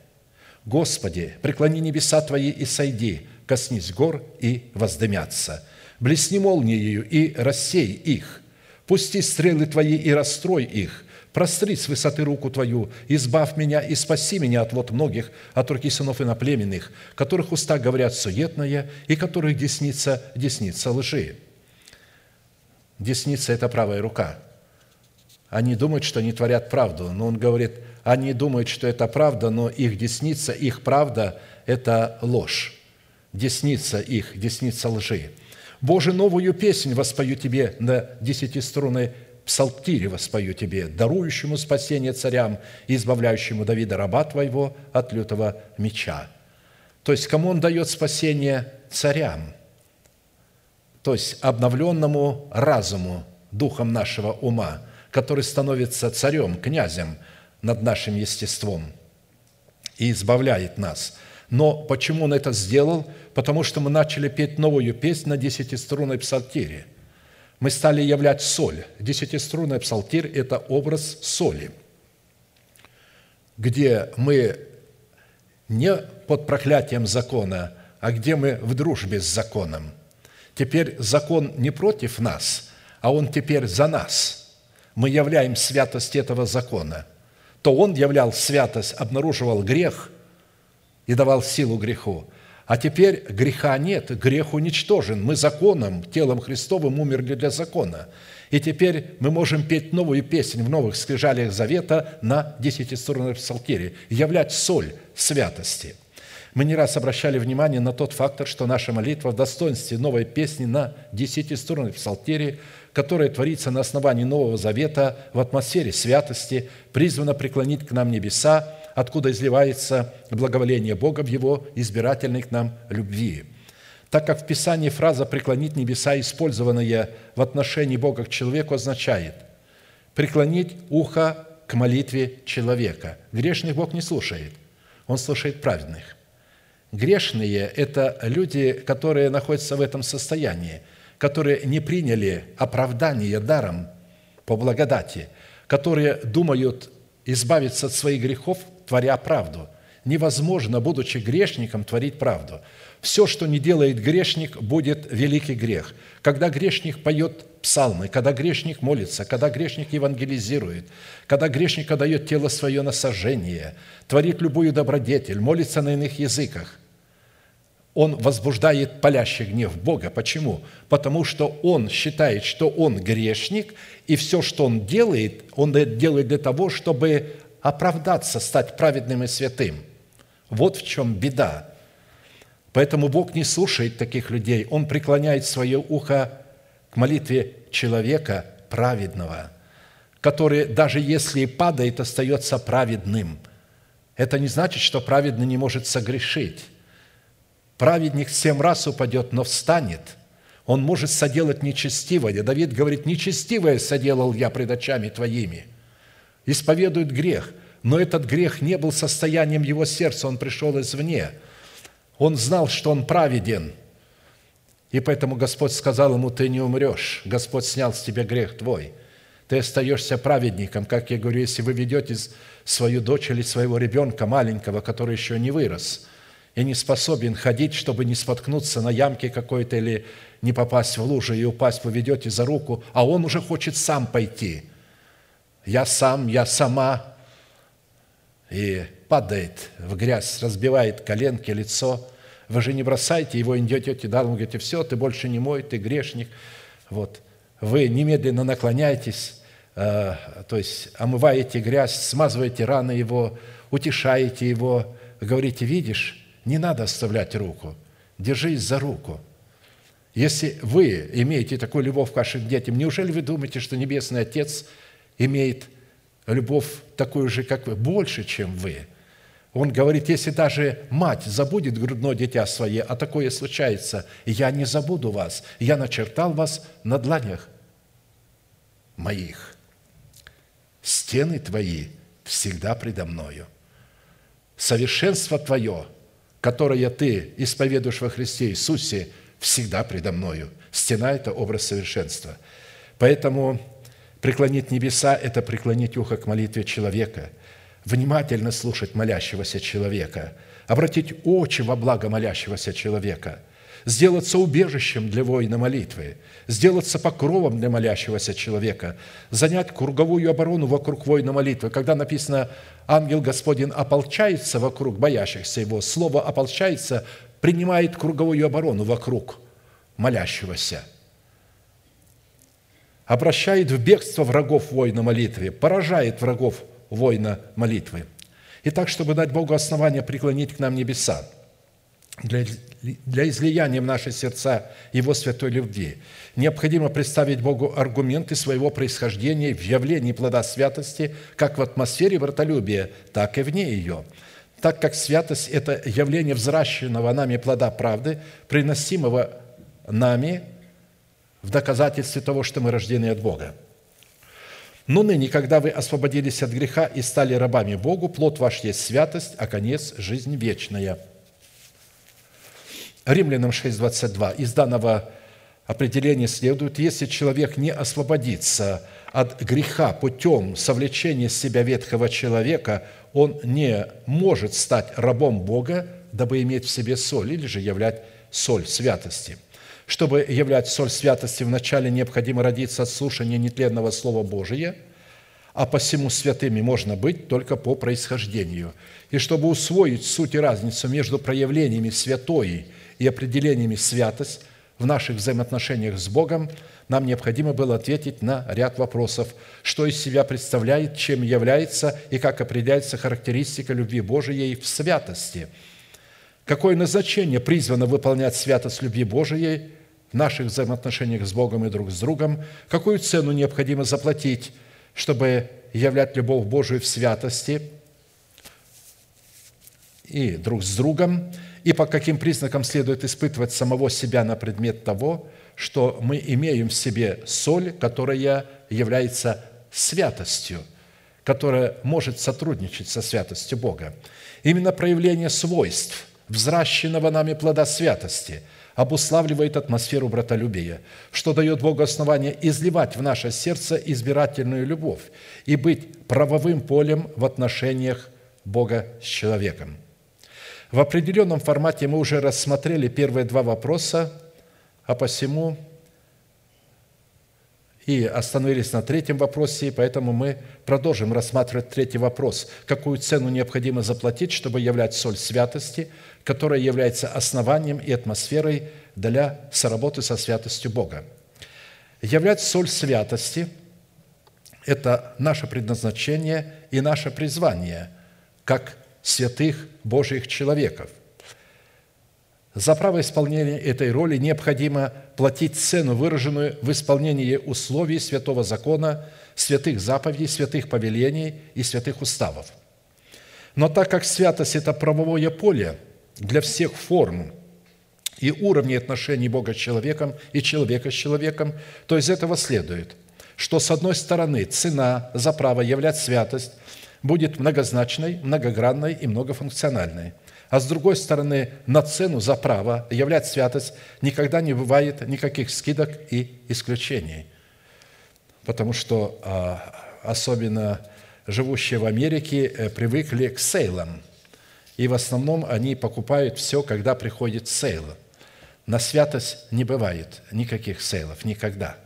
Господи, преклони небеса Твои и сойди, коснись гор и воздымятся. Блесни молнией и рассей их, пусти стрелы Твои и расстрой их, Простри с высоты руку Твою, избавь меня и спаси меня от вот многих, от руки сынов иноплеменных, которых уста говорят суетное, и которых десница лжи». Десница – это правая рука. Они думают, что они творят правду, но он говорит, они думают, что это правда, но их десница, их правда – это ложь. Десница их, десница лжи. «Боже, новую песнь воспою Тебе, на 10-струнной псалтире воспою Тебе, дарующему спасение царям и избавляющему Давида, раба Твоего, от лютого меча». То есть, кому он дает спасение? Царям. То есть, обновленному разуму, духом нашего ума, который становится царем, князем над нашим естеством и избавляет нас. Но почему он это сделал? Потому что мы начали петь новую песнь на 10-струнной псалтире. Мы стали являть соль. 10-струнная псалтирь – это образ соли, где мы не под проклятием закона, а где мы в дружбе с законом. Теперь закон не против нас, а он теперь за нас. Мы являем святость этого закона. То он являл святость, обнаруживал грех и давал силу греху. А теперь греха нет, грех уничтожен. Мы законом, телом Христовым умерли для закона. И теперь мы можем петь новую песнь в новых скрижалях завета на 10-струнной псалтире, являть соль святости. Мы не раз обращали внимание на тот фактор, что наша молитва в достоинстве новой песни на 10-струнной псалтире, которая творится на основании Нового Завета в атмосфере святости, призвана преклонить к нам небеса, откуда изливается благоволение Бога в Его избирательной к нам любви. Так как в Писании фраза «преклонить небеса», использованная в отношении Бога к человеку, означает «преклонить ухо к молитве человека». Грешных Бог не слушает, Он слушает праведных. Грешные – это люди, которые находятся в этом состоянии, которые не приняли оправдание даром по благодати, которые думают избавиться от своих грехов, творя правду. Невозможно, будучи грешником, творить правду. Все, что не делает грешник, будет великий грех. Когда грешник поет псалмы, когда грешник молится, когда грешник евангелизирует, когда грешник отдает тело свое на сожжение, творит любую добродетель, молится на иных языках, он возбуждает палящий гнев Бога. Почему? Потому что он считает, что он грешник, и все, что он делает для того, чтобы оправдаться, стать праведным и святым. Вот в чем беда. Поэтому Бог не слушает таких людей. Он преклоняет свое ухо к молитве человека праведного, который, даже если падает, остается праведным. Это не значит, что праведный не может согрешить. Праведник 7 раз упадет, но встанет. Он может соделать нечестивое. Давид говорит: «Нечестивое соделал я пред очами Твоими». Исповедует грех, но этот грех не был состоянием его сердца, он пришел извне. Он знал, что он праведен, и поэтому Господь сказал ему: «Ты не умрешь, Господь снял с тебя грех твой, ты остаешься праведником». Как я говорю, если вы ведете свою дочь или своего ребенка маленького, который еще не вырос и не способен ходить, чтобы не споткнуться на ямке какой-то или не попасть в лужу и упасть, вы ведете за руку, а он уже хочет сам пойти. «Я сам, я сама», и падает в грязь, разбивает коленки, лицо. Вы же не бросаете его и не идете далее, говорите: «Все, ты больше не мой, ты грешник». Вот. Вы немедленно наклоняетесь, то есть омываете грязь, смазываете раны его, утешаете его, говорите: «Видишь, не надо оставлять руку, держись за руку». Если вы имеете такую любовь к вашим детям, неужели вы думаете, что Небесный Отец имеет любовь такую же, как вы, больше, чем вы? Он говорит: если даже мать забудет грудное дитя свое, а такое случается, я не забуду вас, я начертал вас на дланях моих. Стены твои всегда предо мною. Совершенство твое, которое ты исповедуешь во Христе Иисусе, всегда предо мною. Стена – это образ совершенства. Поэтому преклонить небеса – это преклонить ухо к молитве человека, внимательно слушать молящегося человека, обратить очи во благо молящегося человека, сделаться убежищем для воина молитвы, сделаться покровом для молящегося человека, занять круговую оборону вокруг воина молитвы. Когда написано «Ангел Господень ополчается вокруг боящихся его», слово «ополчается» принимает круговую оборону вокруг молящегося, обращает в бегство врагов воина молитвы, поражает врагов воина молитвы. Итак, чтобы дать Богу основание преклонить к нам небеса, для излияния в наши сердца Его святой любви, необходимо представить Богу аргументы своего происхождения в явлении плода святости как в атмосфере братолюбия, так и вне ее, так как святость – это явление взращенного нами плода правды, приносимого нами в доказательстве того, что мы рождены от Бога. «Но ныне, когда вы освободились от греха и стали рабами Богу, плод ваш есть святость, а конец – жизнь вечная». Римлянам 6:22. Из данного определения следует, если человек не освободится от греха путем совлечения с себя ветхого человека, он не может стать рабом Бога, дабы иметь в себе соль, или же являть соль святости. Чтобы являть соль святости, вначале необходимо родиться от слушания нетленного Слова Божия, а посему святыми можно быть только по происхождению. И чтобы усвоить суть и разницу между проявлениями святой и определениями святость в наших взаимоотношениях с Богом, нам необходимо было ответить на ряд вопросов, что из себя представляет, чем является и как определяется характеристика любви Божией в святости, какое назначение призвано выполнять святость любви Божией в наших взаимоотношениях с Богом и друг с другом, какую цену необходимо заплатить, чтобы являть любовь Божию в святости и друг с другом, и по каким признакам следует испытывать самого себя на предмет того, что мы имеем в себе соль, которая является святостью, которая может сотрудничать со святостью Бога. Именно проявление свойств взращенного нами плода святости обуславливает атмосферу братолюбия, что дает Богу основание изливать в наше сердце избирательную любовь и быть правовым полем в отношениях Бога с человеком. В определенном формате мы уже рассмотрели первые два вопроса, а посему и остановились на третьем вопросе, и поэтому мы продолжим рассматривать третий вопрос. Какую цену необходимо заплатить, чтобы являть соль святости, которая является основанием и атмосферой для соработы со святостью Бога? Являть соль святости – это наше предназначение и наше призвание, как святых Божьих человеков. За право исполнения этой роли необходимо платить цену, выраженную в исполнении условий святого закона, святых заповедей, святых повелений и святых уставов. Но так как святость – это правовое поле для всех форм и уровней отношений Бога с человеком и человека с человеком, то из этого следует, что с одной стороны цена за право являть святость будет многозначной, многогранной и многофункциональной, а с другой стороны, на цену за право являть святость никогда не бывает никаких скидок и исключений. Потому что особенно живущие в Америке привыкли к сейлам. И в основном они покупают все, когда приходит сейл. На святость не бывает никаких сейлов, никогда.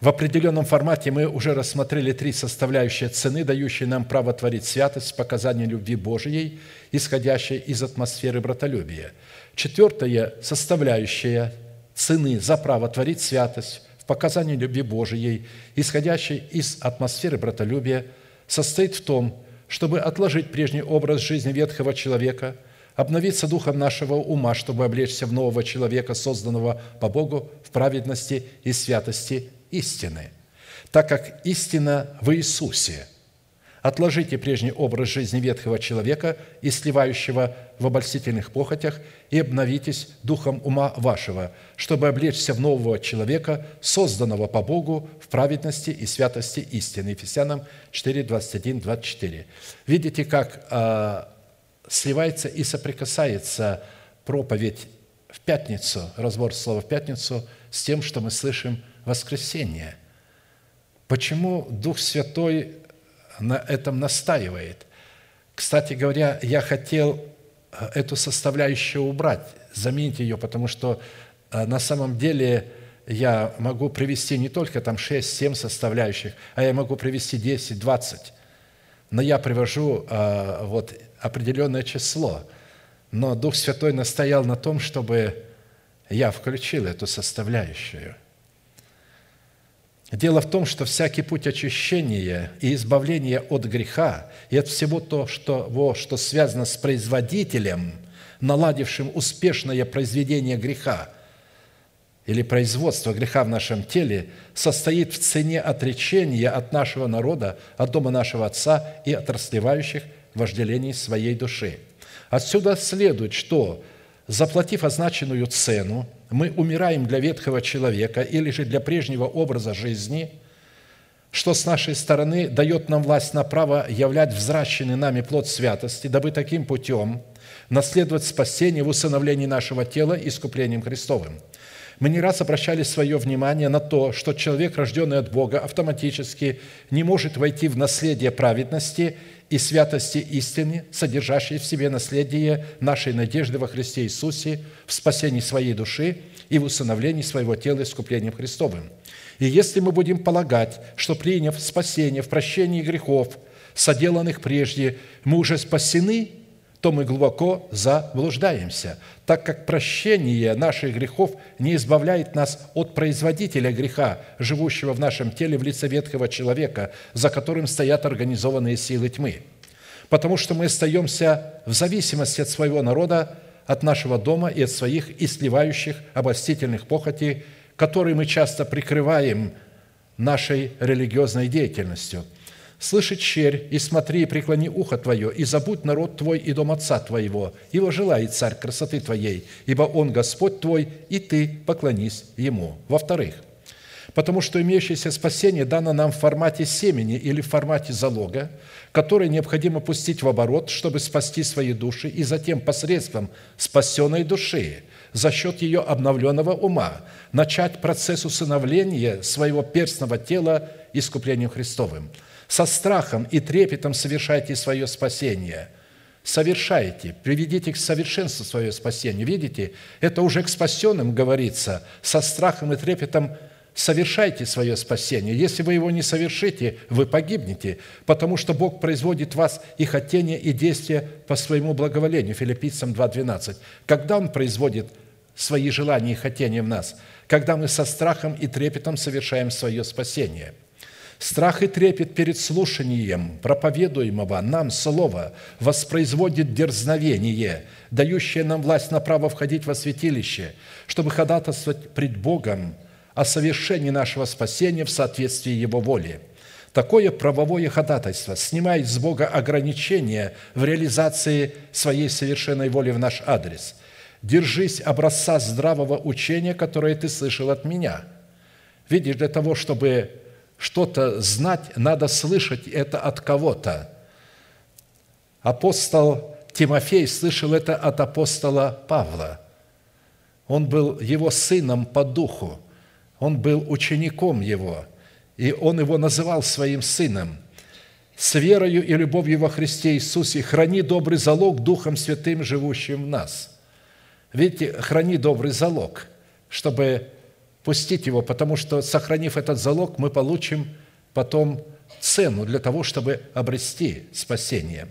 В определенном формате мы уже рассмотрели три составляющие цены, дающие нам право творить святость с показанием любви Божией, исходящей из атмосферы братолюбия. Четвертая составляющая цены за право творить святость в показании любви Божией, исходящей из атмосферы братолюбия, состоит в том, чтобы отложить прежний образ жизни ветхого человека, обновиться духом нашего ума, чтобы облечься в нового человека, созданного по Богу в праведности и святости истины, так как истина в Иисусе. Отложите прежний образ жизни ветхого человека, и сливающего в обольстительных похотях, и обновитесь духом ума вашего, чтобы облечься в нового человека, созданного по Богу в праведности и святости истины. Ефесянам 4:21-24. Видите, как сливается и соприкасается проповедь в пятницу, разбор слова в пятницу, с тем, что мы слышим воскресенье. Почему Дух Святой на этом настаивает? Кстати говоря, я хотел эту составляющую убрать, заменить ее, потому что на самом деле я могу привести не только там 6-7 составляющих, а я могу привести 10-20, но я привожу вот определенное число. Но Дух Святой настоял на том, чтобы я включил эту составляющую. Дело в том, что всякий путь очищения и избавления от греха и от всего того, что связано с производителем, наладившим успешное произведение греха или производство греха в нашем теле, состоит в цене отречения от нашего народа, от дома нашего отца и от расслевающих вожделений своей души. Отсюда следует, что, заплатив означенную цену, мы умираем для ветхого человека или же для прежнего образа жизни, что с нашей стороны дает нам власть на право являть взращенный нами плод святости, дабы таким путем наследовать спасение в усыновлении нашего тела искуплением Христовым. Мы не раз обращали свое внимание на то, что человек, рожденный от Бога, автоматически не может войти в наследие праведности и святости истины, содержащей в себе наследие нашей надежды во Христе Иисусе в спасении своей души и в усыновлении своего тела искуплением Христовым. И если мы будем полагать, что, приняв спасение в прощении грехов, соделанных прежде, мы уже спасены, то мы глубоко заблуждаемся, так как прощение наших грехов не избавляет нас от производителя греха, живущего в нашем теле в лице ветхого человека, за которым стоят организованные силы тьмы. Потому что мы остаемся в зависимости от своего народа, от нашего дома и от своих истлевающих обольстительных похотей, которые мы часто прикрываем нашей религиозной деятельностью. «Слыши, черь, и смотри, и преклони ухо твое, и забудь народ твой и дом отца твоего, его желает царь красоты твоей, ибо он Господь твой, и ты поклонись ему». Во-вторых, потому что имеющееся спасение дано нам в формате семени или в формате залога, который необходимо пустить в оборот, чтобы спасти свои души, и затем посредством спасенной души за счет ее обновленного ума начать процесс усыновления своего перстного тела искуплением Христовым. Со страхом и трепетом совершайте свое спасение. Совершайте, приведите к совершенству свое спасение. Видите, это уже к спасенным говорится. Со страхом и трепетом совершайте свое спасение. Если вы его не совершите, вы погибнете, потому что Бог производит в вас и хотение, и действие по своему благоволению. Филиппийцам 2:12. Когда Он производит свои желания и хотения в нас? Когда мы со страхом и трепетом совершаем свое спасение. Страх и трепет перед слушанием проповедуемого нам слова воспроизводит дерзновение, дающее нам власть на право входить во святилище, чтобы ходатайствовать пред Богом о совершении нашего спасения в соответствии Его воле. Такое правовое ходатайство снимает с Бога ограничения в реализации своей совершенной воли в наш адрес. «Держись образца здравого учения, которое ты слышал от меня». Видишь, для того, чтобы что-то знать, надо слышать это от кого-то. Апостол Тимофей слышал это от апостола Павла. Он был его сыном по духу, он был учеником его, и он его называл своим сыном. «С верою и любовью во Христе Иисусе храни добрый залог Духом Святым, живущим в нас». Видите, храни добрый залог, чтобы пустить его, потому что, сохранив этот залог, мы получим потом цену для того, чтобы обрести спасение.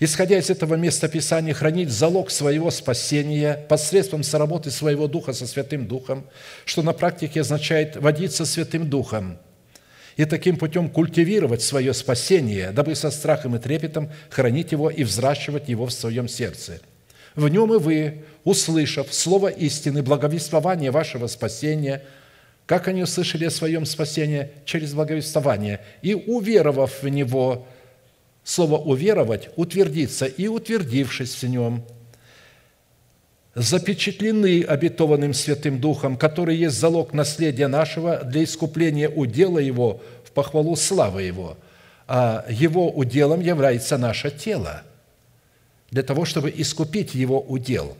Исходя из этого места Писания, хранить залог своего спасения посредством соработы своего Духа со Святым Духом, что на практике означает водиться Святым Духом, и таким путем культивировать свое спасение, дабы со страхом и трепетом хранить его и взращивать его в своем сердце. В нем и вы, услышав слово истины, благовествование вашего спасения, как они услышали о своем спасении через благовествование, и уверовав в него, слово «уверовать» – утвердиться, и утвердившись в нем, запечатлены обетованным Святым Духом, который есть залог наследия нашего для искупления удела его в похвалу славы его, а его уделом является наше тело, для того, чтобы искупить его удел.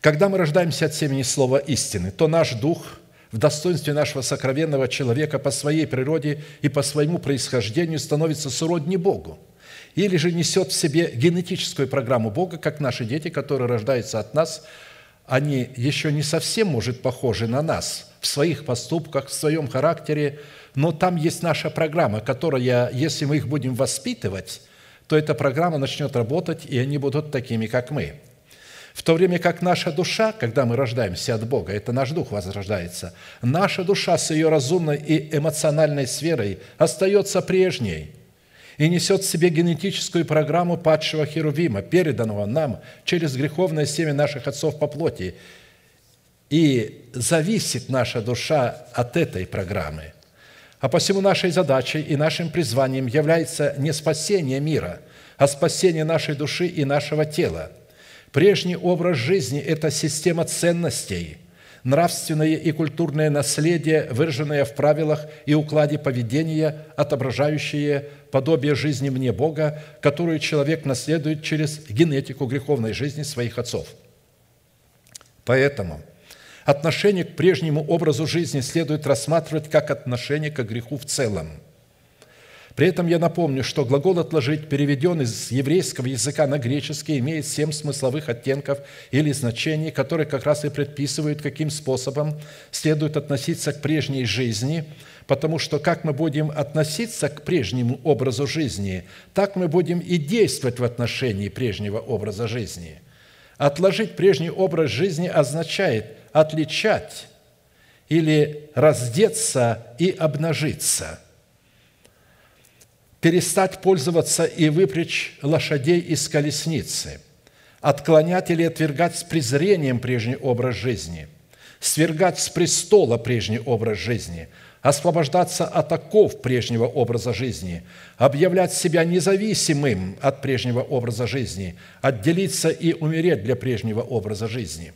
Когда мы рождаемся от семени слова истины, то наш дух в достоинстве нашего сокровенного человека по своей природе и по своему происхождению становится сродни Богу или же несет в себе генетическую программу Бога, как наши дети, которые рождаются от нас, они еще не совсем, может, похожи на нас в своих поступках, в своем характере, но там есть наша программа, которая, если мы их будем воспитывать, то эта программа начнет работать, и они будут такими, как мы. В то время как наша душа, когда мы рождаемся от Бога, это наш дух возрождается, наша душа с ее разумной и эмоциональной сферой остается прежней и несет в себе генетическую программу падшего Херувима, переданного нам через греховное семя наших отцов по плоти. И зависит наша душа от этой программы. А посему нашей задачей и нашим призванием является не спасение мира, а спасение нашей души и нашего тела. Прежний образ жизни – это система ценностей, нравственное и культурное наследие, выраженное в правилах и укладе поведения, отображающие подобие жизни вне Бога, которую человек наследует через генетику греховной жизни своих отцов. Поэтому отношение к прежнему образу жизни следует рассматривать как отношение к греху в целом. При этом я напомню, что глагол «отложить», переведен из еврейского языка на греческий, имеет 7 смысловых оттенков или значений, которые как раз и предписывают, каким способом следует относиться к прежней жизни, потому что как мы будем относиться к прежнему образу жизни, так мы будем и действовать в отношении прежнего образа жизни. Отложить прежний образ жизни означает отличать или раздеться и обнажиться, перестать пользоваться и выпрячь лошадей из колесницы, отклонять или отвергать с презрением прежний образ жизни, свергать с престола прежний образ жизни, освобождаться от оков прежнего образа жизни, объявлять себя независимым от прежнего образа жизни, отделиться и умереть для прежнего образа жизни.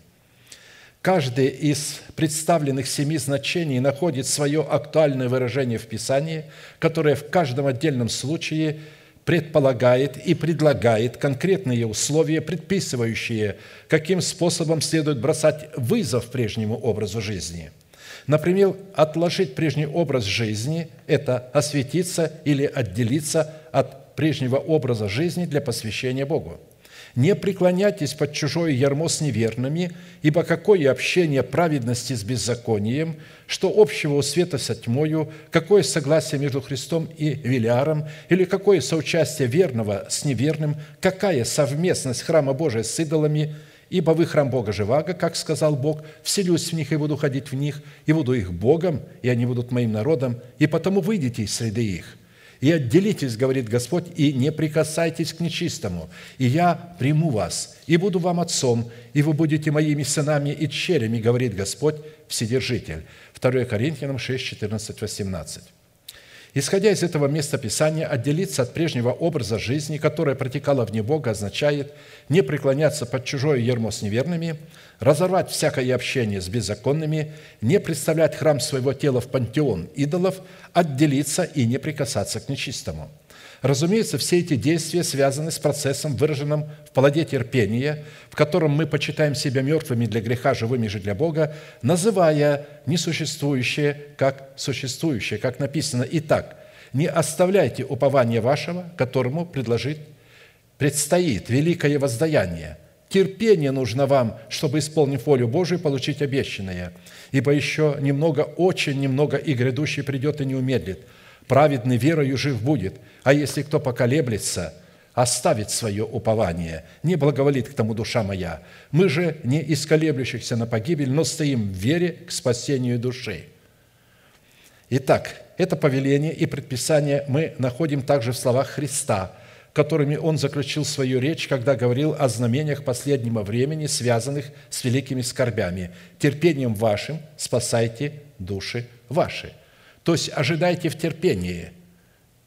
Каждый из представленных 7 значений находит свое актуальное выражение в Писании, которое в каждом отдельном случае предполагает и предлагает конкретные условия, предписывающие, каким способом следует бросать вызов прежнему образу жизни. Например, отложить прежний образ жизни – это осветиться или отделиться от прежнего образа жизни для посвящения Богу. «Не преклоняйтесь под чужое ярмо с неверными, ибо какое общение праведности с беззаконием, что общего у света со тьмою, какое согласие между Христом и Велиаром, или какое соучастие верного с неверным, какая совместность храма Божия с идолами, ибо вы храм Бога живаго, как сказал Бог, вселюсь в них и буду ходить в них, и буду их Богом, и они будут моим народом, и потому выйдите из среды их». «И отделитесь, — говорит Господь, — и не прикасайтесь к нечистому, и я приму вас, и буду вам отцом, и вы будете моими сынами и дщерями, — говорит Господь, Вседержитель». 2 Коринфянам 6, 14, 18. Исходя из этого места Писания, отделиться от прежнего образа жизни, которая протекала вне Бога, означает не преклоняться под чужое ярмо с неверными, разорвать всякое общение с беззаконными, не представлять храм своего тела в пантеон идолов, отделиться и не прикасаться к нечистому. Разумеется, все эти действия связаны с процессом, выраженным в плоде терпения, в котором мы почитаем себя мертвыми для греха, живыми же для Бога, называя несуществующее, как написано. «Итак, не оставляйте упования вашего, которому предстоит великое воздаяние. Терпение нужно вам, чтобы, исполнив волю Божию, получить обещанное, ибо еще немного, очень немного, и грядущий придет и не умедлит. Праведный верою жив будет, а если кто поколеблется, оставит свое упование, не благоволит к тому душа моя. Мы же не из колеблющихся на погибель, но стоим в вере к спасению души». Итак, это повеление и предписание мы находим также в словах Христа, которыми Он заключил свою речь, когда говорил о знамениях последнего времени, связанных с великими скорбями. «Терпением вашим спасайте души ваши». То есть ожидайте в терпении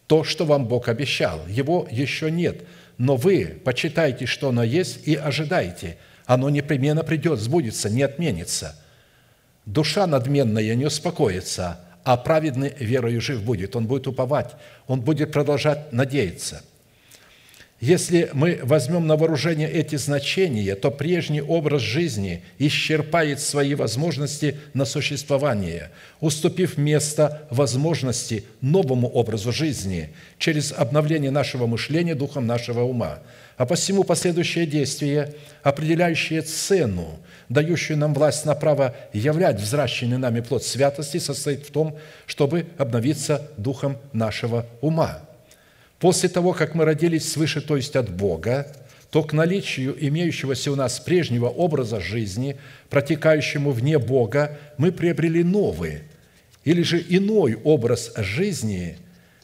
то, что вам Бог обещал. Его еще нет, но вы почитайте, что оно есть, и ожидайте. Оно непременно придет, сбудется, не отменится. Душа надменная не успокоится, а праведный верою жив будет. Он будет уповать, он будет продолжать надеяться. Если мы возьмем на вооружение эти значения, то прежний образ жизни исчерпает свои возможности на существование, уступив место возможности новому образу жизни через обновление нашего мышления духом нашего ума. А посему последующее действие, определяющее цену, дающую нам власть на право являть взращенный нами плод святости, состоит в том, чтобы обновиться духом нашего ума. После того, как мы родились свыше, то есть от Бога, то к наличию имеющегося у нас прежнего образа жизни, протекающему вне Бога, мы приобрели новый или же иной образ жизни,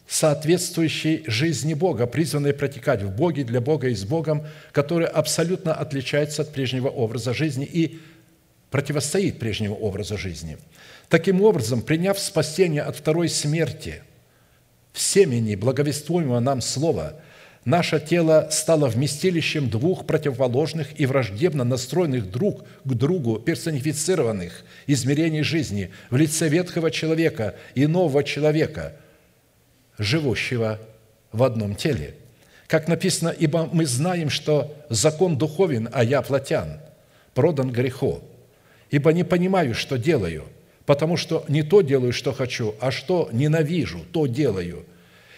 соответствующий жизни Бога, призванный протекать в Боге, для Бога и с Богом, который абсолютно отличается от прежнего образа жизни и противостоит прежнему образу жизни. Таким образом, приняв спасение от второй смерти в семени благовествуемого нам Слова, наше тело стало вместилищем двух противоположных и враждебно настроенных друг к другу персонифицированных измерений жизни в лице ветхого человека и нового человека, живущего в одном теле. Как написано: «Ибо мы знаем, что закон духовен, а я плотян, продан греху. Ибо не понимаю, что делаю, потому что не то делаю, что хочу, а что ненавижу, то делаю.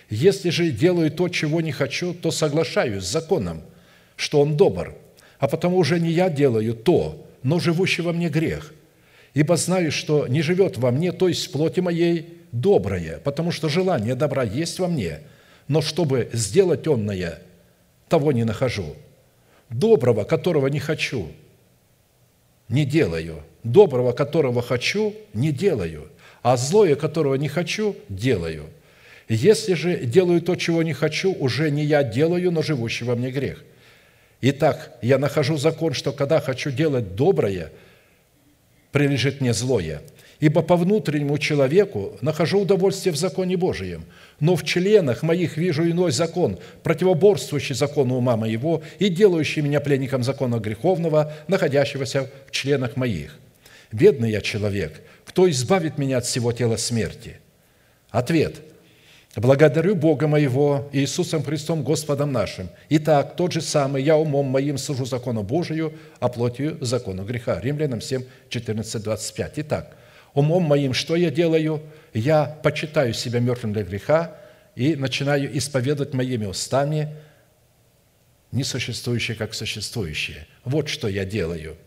Если же делаю то, чего не хочу, то соглашаюсь с законом, что он добр, а потому уже не я делаю то, но живущий во мне грех. Ибо знаю, что не живет во мне, то есть в плоти моей, доброе, потому что желание добра есть во мне, но чтобы сделать онное, того не нахожу. Доброго, которого не хочу, не делаю. Доброго, которого хочу, не делаю, а злое, которого не хочу, делаю. Если же делаю то, чего не хочу, уже не я делаю, но живущий во мне грех. Итак, я нахожу закон, что когда хочу делать доброе, прилежит мне злое. Ибо по внутреннему человеку нахожу удовольствие в законе Божием, но в членах моих вижу иной закон, противоборствующий закону ума моего и делающий меня пленником закона греховного, находящегося в членах моих. Бедный я человек, кто избавит меня от всего тела смерти?» Ответ: «Благодарю Бога моего, Иисусом Христом Господом нашим. Итак, тот же самый, я умом моим служу закону Божию, а плотью закону греха». Римлянам 7, 14, 25. Итак, умом моим что я делаю? Я почитаю себя мертвым для греха и начинаю исповедовать моими устами несуществующее как существующее. Вот что я делаю.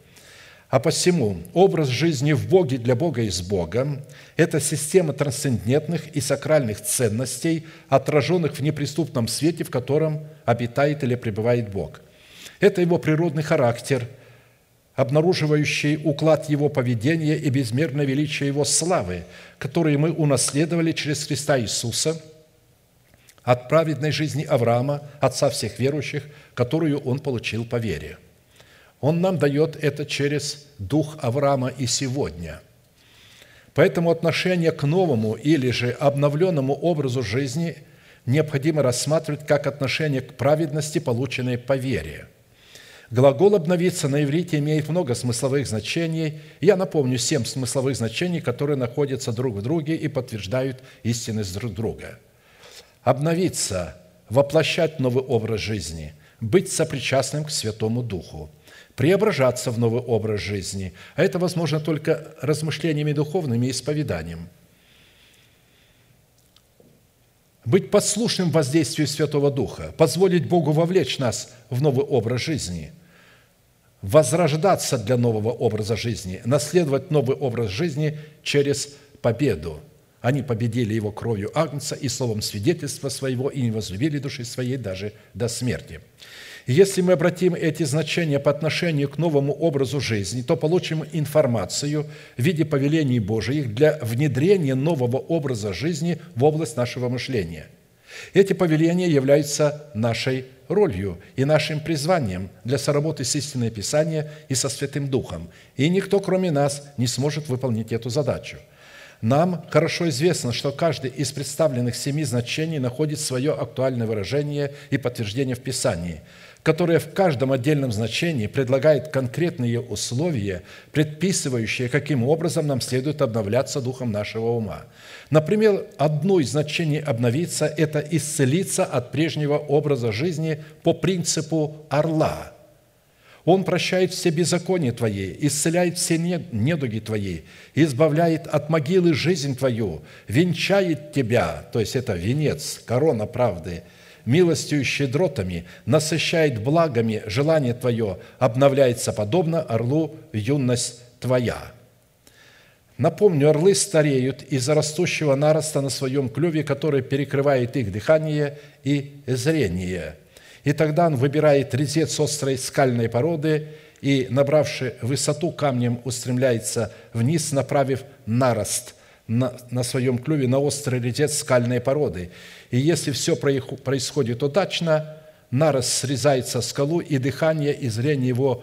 А посему образ жизни в Боге, для Бога и с Богом – это система трансцендентных и сакральных ценностей, отраженных в неприступном свете, в котором обитает или пребывает Бог. Это его природный характер, обнаруживающий уклад его поведения и безмерное величие его славы, которые мы унаследовали через Христа Иисуса от праведной жизни Авраама, отца всех верующих, которую он получил по вере. Он нам дает это через дух Авраама и сегодня. Поэтому отношение к новому или же обновленному образу жизни необходимо рассматривать как отношение к праведности, полученной по вере. Глагол «обновиться» на иврите имеет много смысловых значений. Я напомню 7 смысловых значений, которые находятся друг в друге и подтверждают истинность друг друга. Обновиться – воплощать новый образ жизни, быть сопричастным к Святому Духу, преображаться в новый образ жизни. А это возможно только размышлениями духовными и исповеданием. Быть послушным воздействию Святого Духа, позволить Богу вовлечь нас в новый образ жизни, возрождаться для нового образа жизни, наследовать новый образ жизни через победу. Они победили его кровью Агнца и словом свидетельства своего и не возлюбили души своей даже до смерти. Если мы обратим эти значения по отношению к новому образу жизни, то получим информацию в виде повелений Божьих для внедрения нового образа жизни в область нашего мышления. Эти повеления являются нашей ролью и нашим призванием для соработы с истинным Писанием и со Святым Духом, и никто, кроме нас, не сможет выполнить эту задачу. Нам хорошо известно, что каждый из представленных 7 значений находит свое актуальное выражение и подтверждение в Писании, которое в каждом отдельном значении предлагает конкретные условия, предписывающие, каким образом нам следует обновляться духом нашего ума. Например, одно из значений «обновиться» – это «исцелиться от прежнего образа жизни по принципу орла». Он прощает все беззакония твои, исцеляет все недуги твои, избавляет от могилы жизнь твою, венчает тебя, то есть это венец, корона правды, милостью и щедротами, насыщает благами желание твое, обновляется подобно орлу юность твоя. Напомню, орлы стареют из-за растущего нароста на своем клюве, который перекрывает их дыхание и зрение. И тогда он выбирает резец острой скальной породы и, набравши высоту, камнем устремляется вниз, направив нарост на своем клюве на острый резец скальной породы. И если все происходит удачно, нарост срезается скалу, и дыхание и зрение его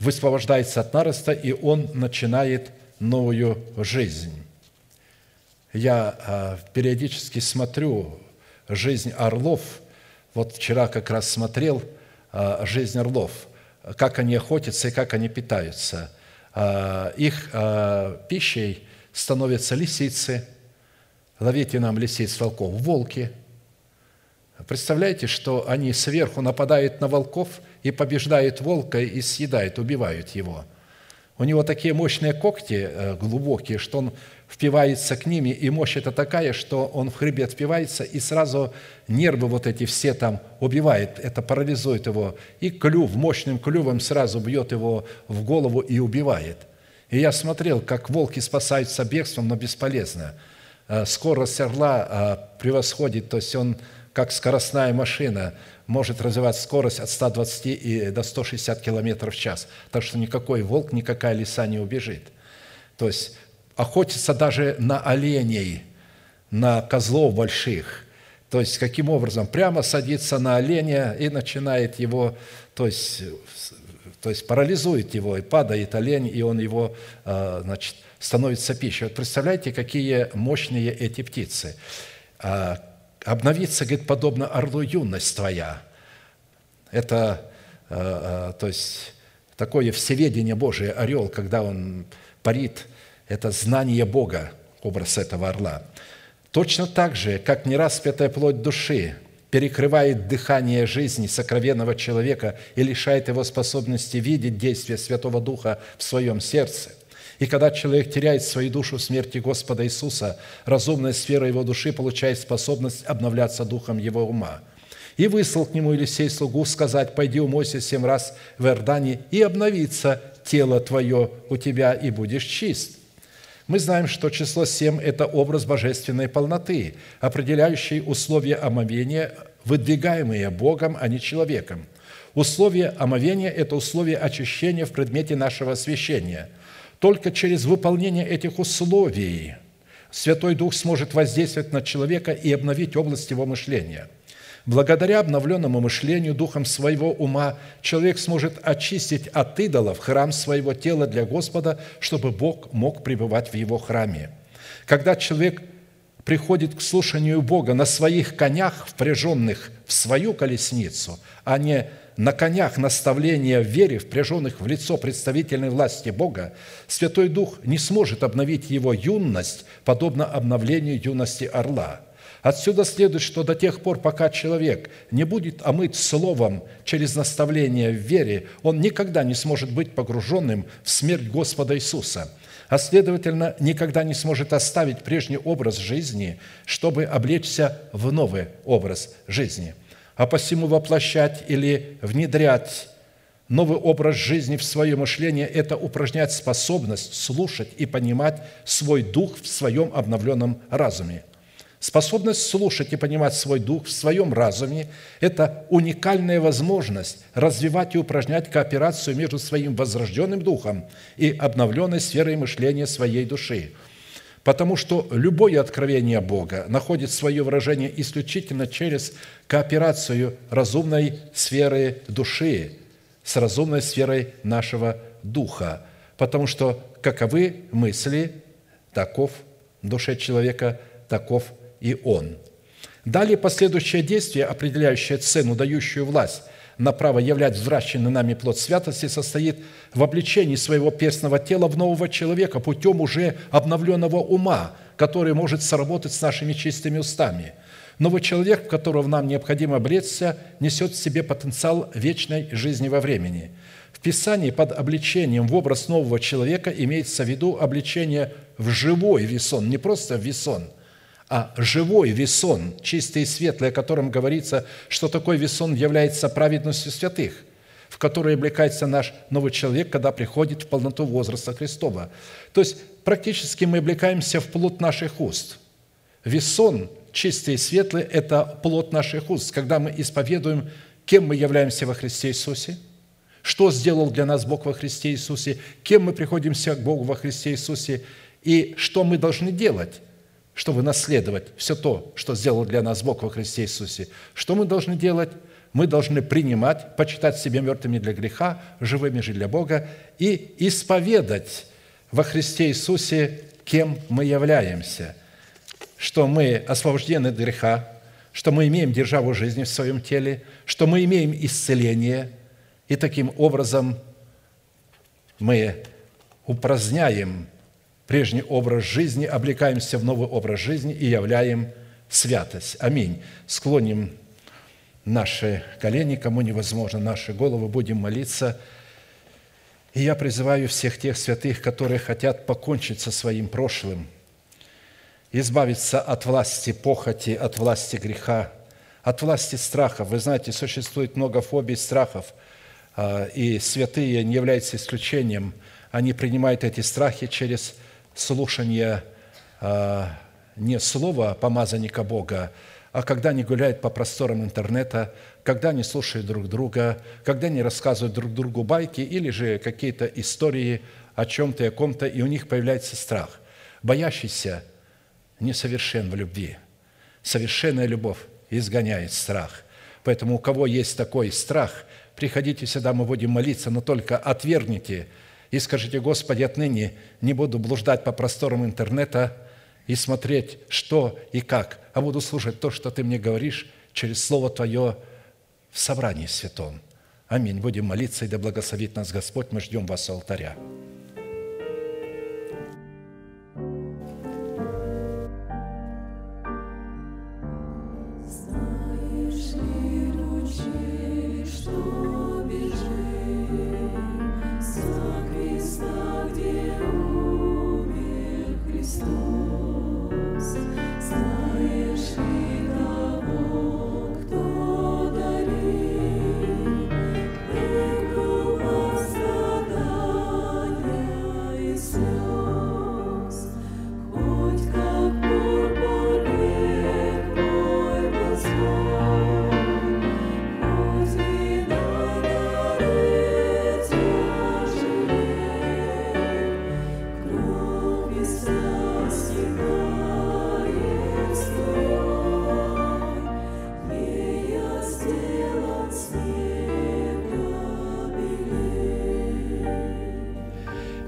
высвобождается от нароста, и он начинает новую жизнь. Я периодически смотрю «Жизнь орлов». Вот вчера как раз смотрел «Жизнь орлов», как они охотятся и как они питаются. Их пищей становятся лисицы, ловите нам лисиц, волков, волки. Представляете, что они сверху нападают на волков и побеждают волка и съедают, убивают его. У него такие мощные когти глубокие, что он впивается к ними, и мощь эта такая, что он в хребет впивается, и сразу нервы вот эти все там убивает, это парализует его, и клюв, мощным клювом сразу бьет его в голову и убивает. И я смотрел, как волки спасаются бегством, но бесполезно. Скорость орла превосходит, то есть он, как скоростная машина, может развивать скорость от 120 до 160 км в час. Так что никакой волк, никакая лиса не убежит. То есть охотится даже на оленей, на козлов больших. То есть каким образом? Прямо садится на оленя и начинает его, то есть парализует его, и падает олень, и он его, значит, становится пищей. Вот представляете, какие мощные эти птицы. Обновиться, говорит, подобно орлу юность твоя. Это, то есть, такое всеведение Божие, орел, когда он парит, это знание Бога, образ этого орла. Точно так же, как нераспятая плоть души перекрывает дыхание жизни сокровенного человека и лишает его способности видеть действие Святого Духа в своем сердце. И когда человек теряет свою душу в смерти Господа Иисуса, разумная сфера его души получает способность обновляться духом его ума. «И выслал к нему Елисей слугу сказать, пойди умойся 7 раз в Иордане, и обновится тело твое у тебя, и будешь чист». Мы знаем, что число 7 – это образ божественной полноты, определяющий условия омовения, выдвигаемые Богом, а не человеком. Условие омовения – это условие очищения в предмете нашего освящения. Только через выполнение этих условий Святой Дух сможет воздействовать на человека и обновить область его мышления. Благодаря обновленному мышлению духом своего ума человек сможет очистить от идолов храм своего тела для Господа, чтобы Бог мог пребывать в его храме. Когда человек приходит к слушанию Бога на своих конях, впряженных в свою колесницу, а не на конях наставления в вере, впряженных в лицо представительной власти Бога, Святой Дух не сможет обновить его юность, подобно обновлению юности орла. Отсюда следует, что до тех пор, пока человек не будет омыт словом через наставление в вере, он никогда не сможет быть погруженным в смерть Господа Иисуса, а, следовательно, никогда не сможет оставить прежний образ жизни, чтобы облечься в новый образ жизни. А посему воплощать или внедрять новый образ жизни в свое мышление – это упражнять способность слушать и понимать свой дух в своем обновленном разуме. Способность слушать и понимать свой дух в своем разуме – это уникальная возможность развивать и упражнять кооперацию между своим возрожденным духом и обновленной сферой мышления своей души, потому что любое откровение Бога находит свое выражение исключительно через кооперацию разумной сферы души с разумной сферой нашего духа, потому что каковы мысли, таков душе человека, таков и он». Далее последующее действие, определяющее цену, дающую власть на право являть взращенный нами плод святости, состоит в облечении своего перстного тела в нового человека путем уже обновленного ума, который может сработать с нашими чистыми устами. Новый человек, в которого нам необходимо облечься, несет в себе потенциал вечной жизни во времени. В Писании под облечением в образ нового человека имеется в виду облечение в живой весон, не просто в весон, а живой весон, чистый и светлый, о котором говорится, что такой весон является праведностью святых, в которой облекается наш новый человек, когда приходит в полноту возраста Христова. То есть практически мы облекаемся в плод наших уст. Весон, чистый и светлый – это плод наших уст, когда мы исповедуем, кем мы являемся во Христе Иисусе, что сделал для нас Бог во Христе Иисусе, кем мы приходимся к Богу во Христе Иисусе и что мы должны делать, чтобы наследовать все то, что сделал для нас Бог во Христе Иисусе. Что мы должны делать? Мы должны принимать, почитать себя мертвыми для греха, живыми же для Бога, и исповедать во Христе Иисусе, кем мы являемся, что мы освобождены от греха, что мы имеем державу жизни в своем теле, что мы имеем исцеление, и таким образом мы упраздняем прежний образ жизни, облекаемся в новый образ жизни и являем святость. Аминь. Склоним наши колени, кому невозможно, наши головы, будем молиться. И я призываю всех тех святых, которые хотят покончить со своим прошлым, избавиться от власти похоти, от власти греха, от власти страхов. Вы знаете, существует много фобий, страхов, и святые не являются исключением. Они принимают эти страхи через слушание не слова помазанника Бога, а когда они гуляют по просторам интернета, когда они слушают друг друга, когда они рассказывают друг другу байки или же какие-то истории о чем-то и о ком-то, и у них появляется страх. Боящийся несовершен в любви. Совершенная любовь изгоняет страх. Поэтому у кого есть такой страх, приходите сюда, мы будем молиться, но только отвергните и скажите: «Господи, отныне не буду блуждать по просторам интернета и смотреть, что и как, а буду слушать то, что Ты мне говоришь через Слово Твое в собрании святом». Аминь. Будем молиться, и да благословит нас Господь. Мы ждем вас у алтаря.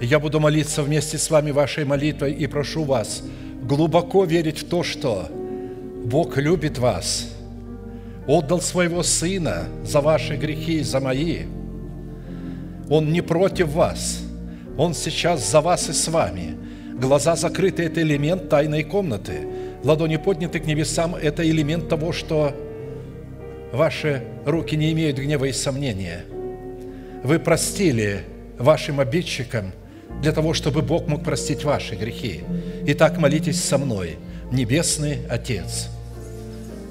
Я буду молиться вместе с вами вашей молитвой и прошу вас глубоко верить в то, что Бог любит вас, отдал Своего Сына за ваши грехи и за мои. Он не против вас, Он сейчас за вас и с вами. Глаза закрыты – это элемент тайной комнаты. Ладони подняты к небесам – это элемент того, что ваши руки не имеют гнева и сомнения. Вы простили вашим обидчикам, для того, чтобы Бог мог простить ваши грехи. Итак, молитесь со мной. Небесный Отец,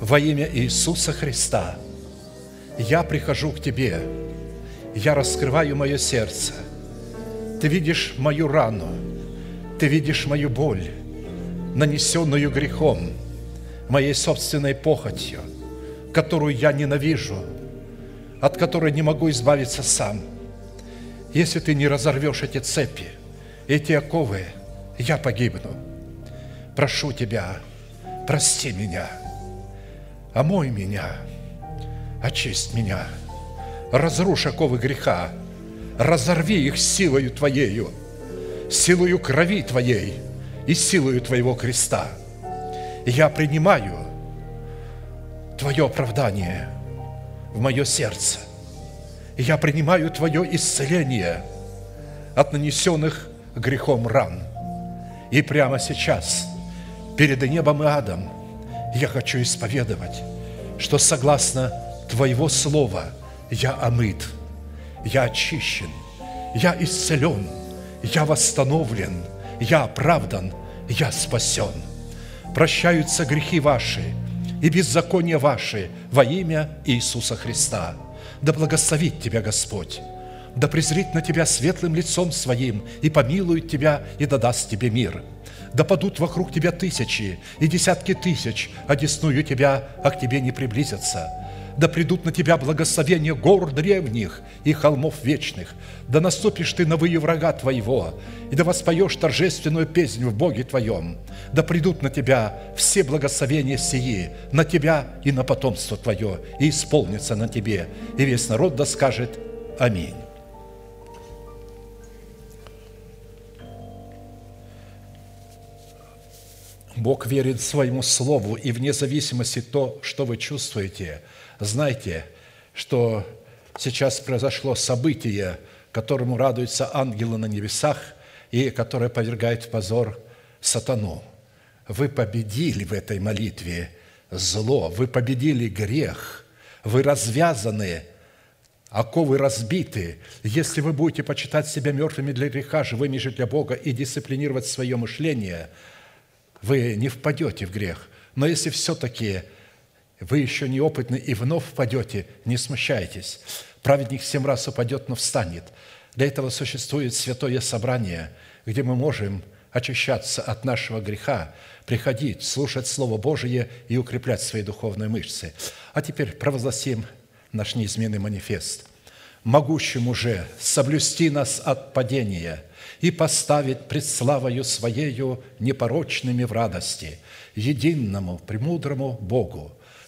во имя Иисуса Христа, я прихожу к Тебе, я раскрываю мое сердце. Ты видишь мою рану, Ты видишь мою боль, нанесенную грехом, моей собственной похотью, которую я ненавижу, от которой не могу избавиться сам. Если Ты не разорвешь эти цепи, эти оковы, я погибну. Прошу Тебя, прости меня, омой меня, очисть меня, разрушь оковы греха, разорви их силою Твоею, силою крови Твоей и силою Твоего креста. И я принимаю Твое оправдание в мое сердце. И я принимаю Твое исцеление от нанесенных грехом ран. И прямо сейчас, перед небом и адом, я хочу исповедовать, что согласно Твоего слова я омыт, я очищен, я исцелен, я восстановлен, я оправдан, я спасен. Прощаются грехи ваши и беззакония ваши во имя Иисуса Христа. Да благословит тебя Господь, да презрит на тебя светлым лицом своим и помилует тебя и дадаст тебе мир. Да падут вокруг тебя тысячи и десятки тысяч, одесную тебя, а к тебе не приблизятся. Да придут на тебя благословения гор древних и холмов вечных. Да наступишь ты на вые врага твоего, и да воспоешь торжественную песнь в Боге твоем. Да придут на тебя все благословения сии, на тебя и на потомство твое, и исполнится на тебе. И весь народ да скажет аминь. Бог верит своему слову, и вне зависимости от того, что вы чувствуете, знайте, что сейчас произошло событие, которому радуются ангелы на небесах и которое повергает в позор сатану. Вы победили в этой молитве зло, вы победили грех, вы развязаны, оковы разбиты. Если вы будете почитать себя мертвыми для греха, живыми же для Бога и дисциплинировать свое мышление, вы не впадете в грех. Но если все-таки вы еще неопытны и вновь впадете, не смущайтесь. Праведник 7 раз упадет, но встанет. Для этого существует святое собрание, где мы можем очищаться от нашего греха, приходить, слушать Слово Божие и укреплять свои духовные мышцы. А теперь провозгласим наш неизменный манифест. «Могущему же соблюсти нас от падения и поставить пред славою Своею непорочными в радости, единому, премудрому Богу,